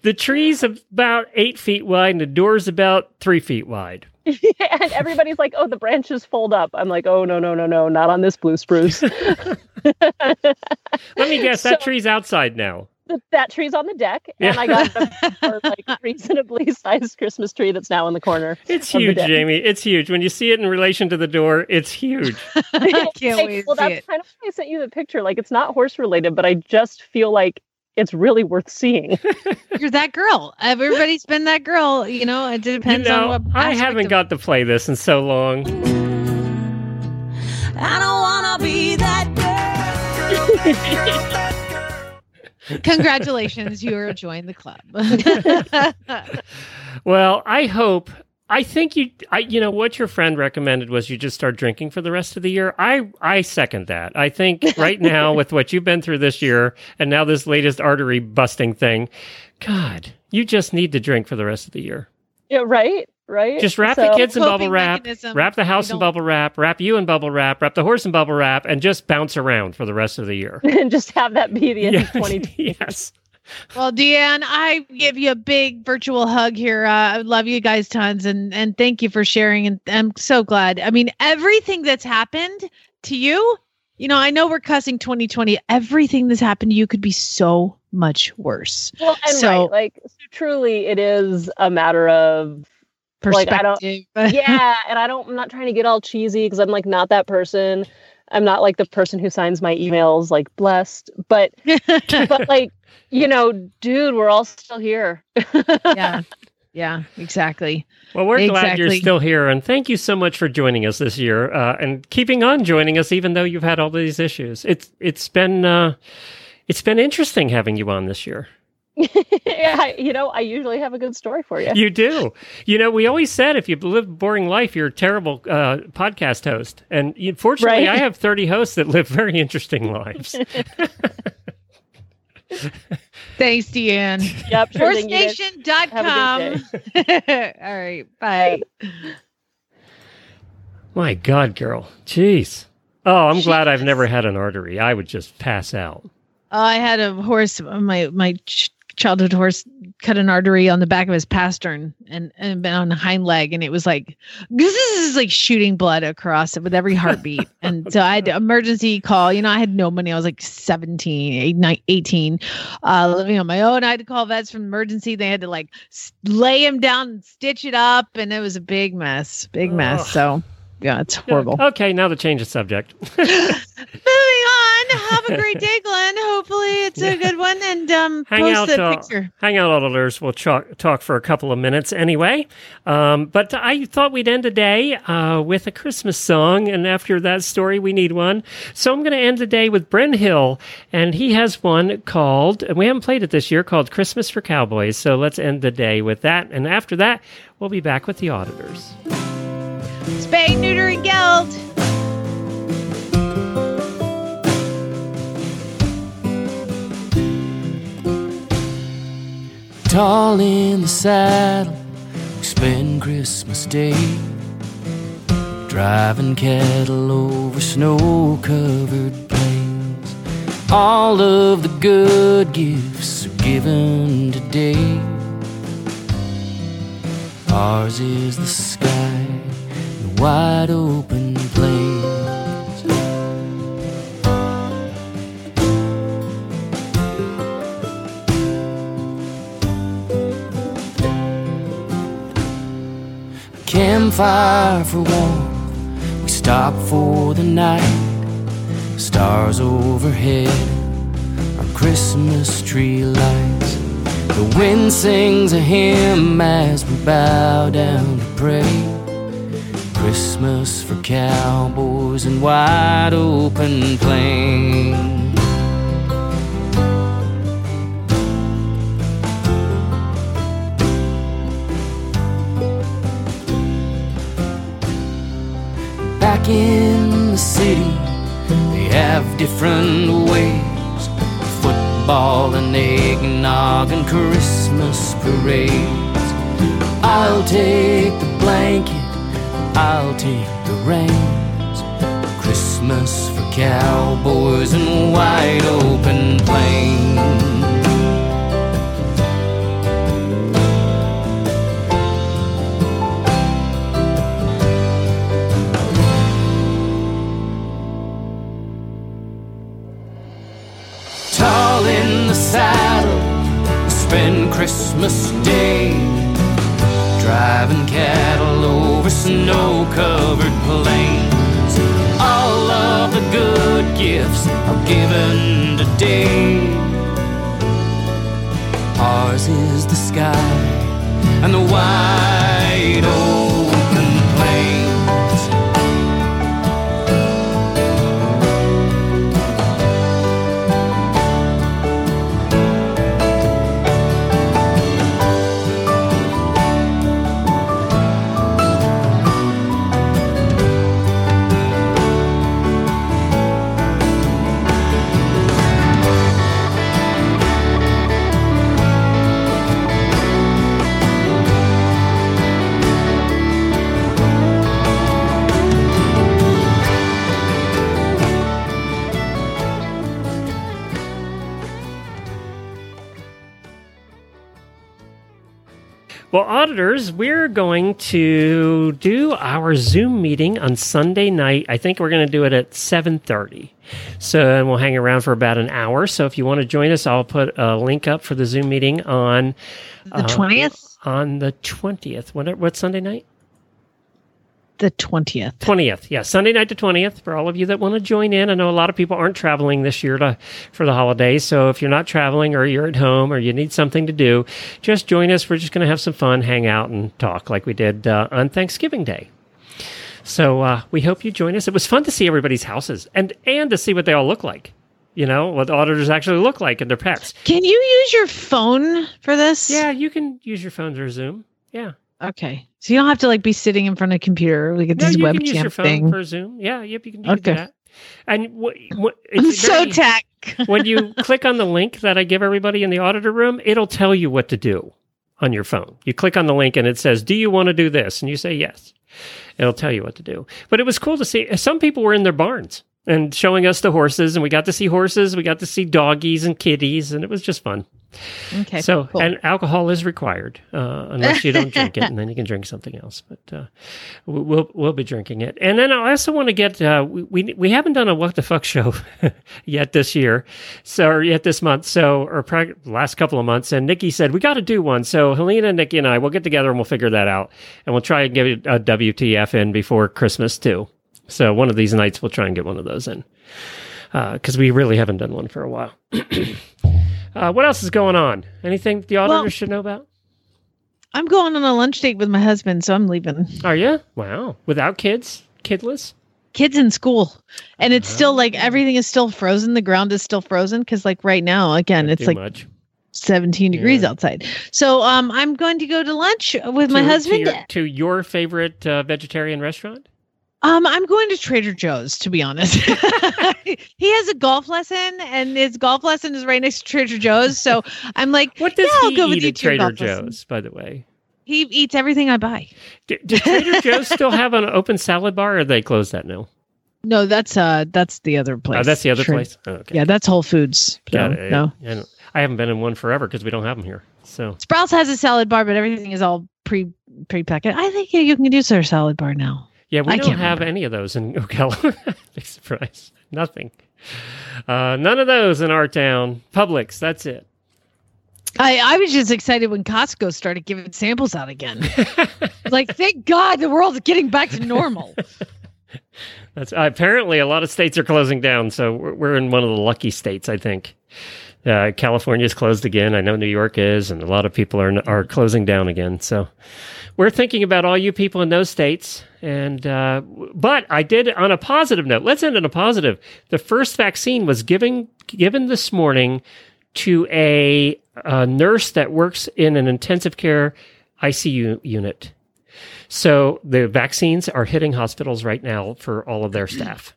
The tree's about eight feet wide and the door's about three feet wide. Yeah, and everybody's like, oh, the branches fold up. I'm like, oh, no, no, no, no, not on this blue spruce. Let me guess, that so, tree's outside now. That tree's on the deck, and yeah. I got a like, reasonably sized Christmas tree that's now in the corner. It's huge, Jamie. It's huge. When you see it in relation to the door, it's huge. I can't like, wait well, that's it. Kind of why I sent you the picture. Like, it's not horse related, but I just feel like it's really worth seeing. You're that girl. Everybody's been that girl. You know, it depends you know, on what. I haven't of- got to play this in so long. I don't want to be that girl. That girl. Congratulations, you are joined the club. Well, I hope, I think you, I, you know, what your friend recommended was you just start drinking for the rest of the year. I, I second that. I think right now with what you've been through this year and now this latest artery busting thing, God, you just need to drink for the rest of the year. Yeah, right, right. Just wrap so, the kids in bubble wrap, wrap the house in bubble wrap, wrap you in bubble wrap, wrap the horse in bubble wrap, and just bounce around for the rest of the year. And just have that be the end yes, of twenty twenty. Yes. Well, Deanne, I give you a big virtual hug here. Uh, I love you guys tons, and and thank you for sharing. And I'm so glad. I mean, everything that's happened to you, you know, I know we're cussing twenty twenty. Everything that's happened to you could be so much worse. Well, and so, right, like, so truly it is a matter of perspective. Like, I don't, yeah, and I don't, I'm not trying to get all cheesy because I'm like not that person. I'm not like the person who signs my emails like blessed, but, but like, you know, dude, we're all still here. Yeah. Yeah, exactly. Well, we're exactly. glad you're still here, and thank you so much for joining us this year, uh, and keeping on joining us even though you've had all these issues. It's it's been uh, it's been interesting having you on this year. Yeah, you know, I usually have a good story for you. You do. You know, we always said if you live a boring life, you're a terrible uh, podcast host, and fortunately, right? I have thirty hosts that live very interesting lives. Thanks, Deanne. Yep, sure. horse nation dot com. All right, bye. My God, girl. Jeez. Oh, I'm Jeez. glad I've never had an artery. I would just pass out. Oh, I had a horse, my my childhood horse cut an artery on the back of his pastern and, and on the hind leg, and it was like, this is like shooting blood across it with every heartbeat. And so I had emergency call. You know, I had no money. I was like seventeen, eighteen, uh, living on my own. I had to call vets from emergency. They had to like lay him down and stitch it up, and it was a big mess, big mess. So yeah, it's horrible. Yeah. Okay, now to change the subject. Have a great day, Glenn. Hopefully it's a good one. And um, hang post out, that uh, picture. Hang out, auditors. We'll ch- talk for a couple of minutes anyway. Um, but I thought we'd end today uh, with a Christmas song. And after that story, we need one. So I'm going to end today with Bryn Hill. And he has one called, and we haven't played it this year, called Christmas for Cowboys. So let's end the day with that. And after that, we'll be back with the auditors. Spay, neuter, and geld. Tall in the saddle, we spend Christmas Day driving cattle over snow-covered plains. All of the good gifts are given today. Ours is the sky, the wide open plains. Campfire for warmth, we stop for the night. Stars overhead, our Christmas tree lights. The wind sings a hymn as we bow down to pray. Christmas for cowboys and wide open plains. Back in the city, they have different ways. Football and eggnog and Christmas parades. I'll take the blanket, I'll take the reins. Christmas for cowboys and wide open plains. Spend Christmas Day driving cattle over snow-covered plains. All of the good gifts are given today. stars is the sky and the wide open plains. Well, auditors, we're going to do our Zoom meeting on Sunday night. I think we're going to do it at seven thirty. So, and we'll hang around for about an hour. So if you want to join us, I'll put a link up for the Zoom meeting on... The twentieth? Uh, on the twentieth. What, what Sunday night? The twentieth. twentieth, yeah. Sunday night the twentieth for all of you that want to join in. I know a lot of people aren't traveling this year to for the holidays, so if you're not traveling or you're at home or you need something to do, just join us. We're just going to have some fun, hang out, and talk like we did uh, on Thanksgiving Day. So uh, we hope you join us. It was fun to see everybody's houses and, and to see what they all look like, you know, what the auditors actually look like and their pets. Can you use your phone for this? Yeah, you can use your phone for Zoom. Yeah. Okay. So you don't have to like be sitting in front of a computer like at no, this webcam thing. You can use your phone thing. For Zoom. Yeah, yep, you can do okay. that. And wh- wh- it's I'm very, so tech. When you click on the link that I give everybody in the auditor room, it'll tell you what to do on your phone. You click on the link and it says, "Do you want to do this?" And you say yes. It'll tell you what to do. But it was cool to see. Some people were in their barns and showing us the horses, and we got to see horses. We got to see doggies and kitties, and it was just fun. Okay. So, cool. And alcohol is required uh, unless you don't drink it, and then you can drink something else. But uh, we'll we'll be drinking it. And then I also want to get uh, we we haven't done a what the fuck show yet this year, so or yet this month, so or probably last couple of months. And Nikki said we got to do one. So Helena, Nikki, and I will get together and we'll figure that out, and we'll try and get a W T F in before Christmas too. So one of these nights we'll try and get one of those in because uh, we really haven't done one for a while. Uh, what else is going on? Anything the auditors well, should know about? I'm going on a lunch date with my husband, so I'm leaving. Are you? Wow. Without kids? Kidless? Kids in school. And it's oh. still like everything is still frozen. The ground is still frozen because like right now, again, Not it's like much. seventeen degrees yeah. outside. So um, I'm going to go to lunch with to, my husband. To your, to your favorite uh, vegetarian restaurant? Um, I'm going to Trader Joe's, to be honest. He has a golf lesson, and his golf lesson is right next to Trader Joe's. So I'm like, what does yeah, I'll he go eat with you at Trader Joe's, lesson. By the way? He eats everything I buy. Do, does Trader Joe's still have an open salad bar, or are they closed that now? No, that's uh, that's the other place. Oh, that's the other Tra- place? Oh, okay. Yeah, that's Whole Foods. So, yeah, I, no. I, I haven't been in one forever because we don't have them here. So Sprouts has a salad bar, but everything is all pre pre-packaged. I think yeah, you can use their salad bar now. Yeah, we I don't have remember. any of those in Ocala. Big surprise. Nothing. Uh, none of those in our town. Publix, that's it. I, I was just excited when Costco started giving samples out again. Like, thank God the world's getting back to normal. That's uh, apparently, a lot of states are closing down, so we're, we're in one of the lucky states, I think. Uh, California's closed again. I know New York is, and a lot of people are are closing down again. So we're thinking about all you people in those states. And uh, but I did on a positive note. Let's end on a positive. The first vaccine was given given this morning to a, a nurse that works in an intensive care I C U unit. So the vaccines are hitting hospitals right now for all of their staff.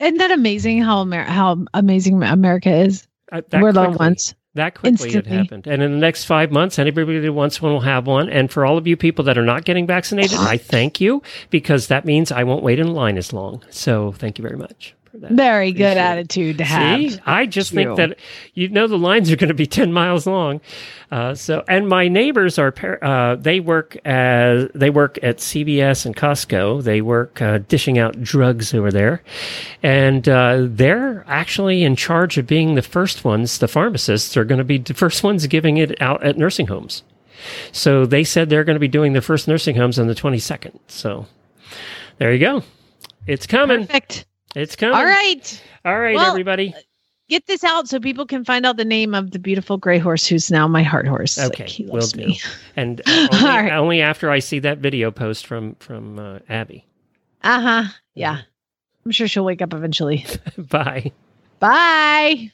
Isn't that amazing? How Amer- how amazing America is. Uh, that We're quickly, ones. That quickly Instantly. It happened. And in the next five months, anybody that wants one will have one. And for all of you people that are not getting vaccinated, I thank you because that means I won't wait in line as long. So thank you very much for that. Very Appreciate good attitude it. to have. See? I just think you. that, you know, the lines are going to be ten miles long. Uh, so, and my neighbors are, uh, they work as, they work at C V S and Costco. They work, uh, dishing out drugs over there. And, uh, they're actually in charge of being the first ones. The pharmacists are going to be the first ones giving it out at nursing homes. So they said they're going to be doing the first nursing homes on the twenty-second. So there you go. It's coming. Perfect. It's coming. All right. All right, well, everybody. get this out so people can find out the name of the beautiful gray horse who's now my heart horse. Okay, like, he loves will do. Me. And only, right. only after I see that video post from from uh, Abby. Uh huh. Yeah, I'm sure she'll wake up eventually. Bye. Bye.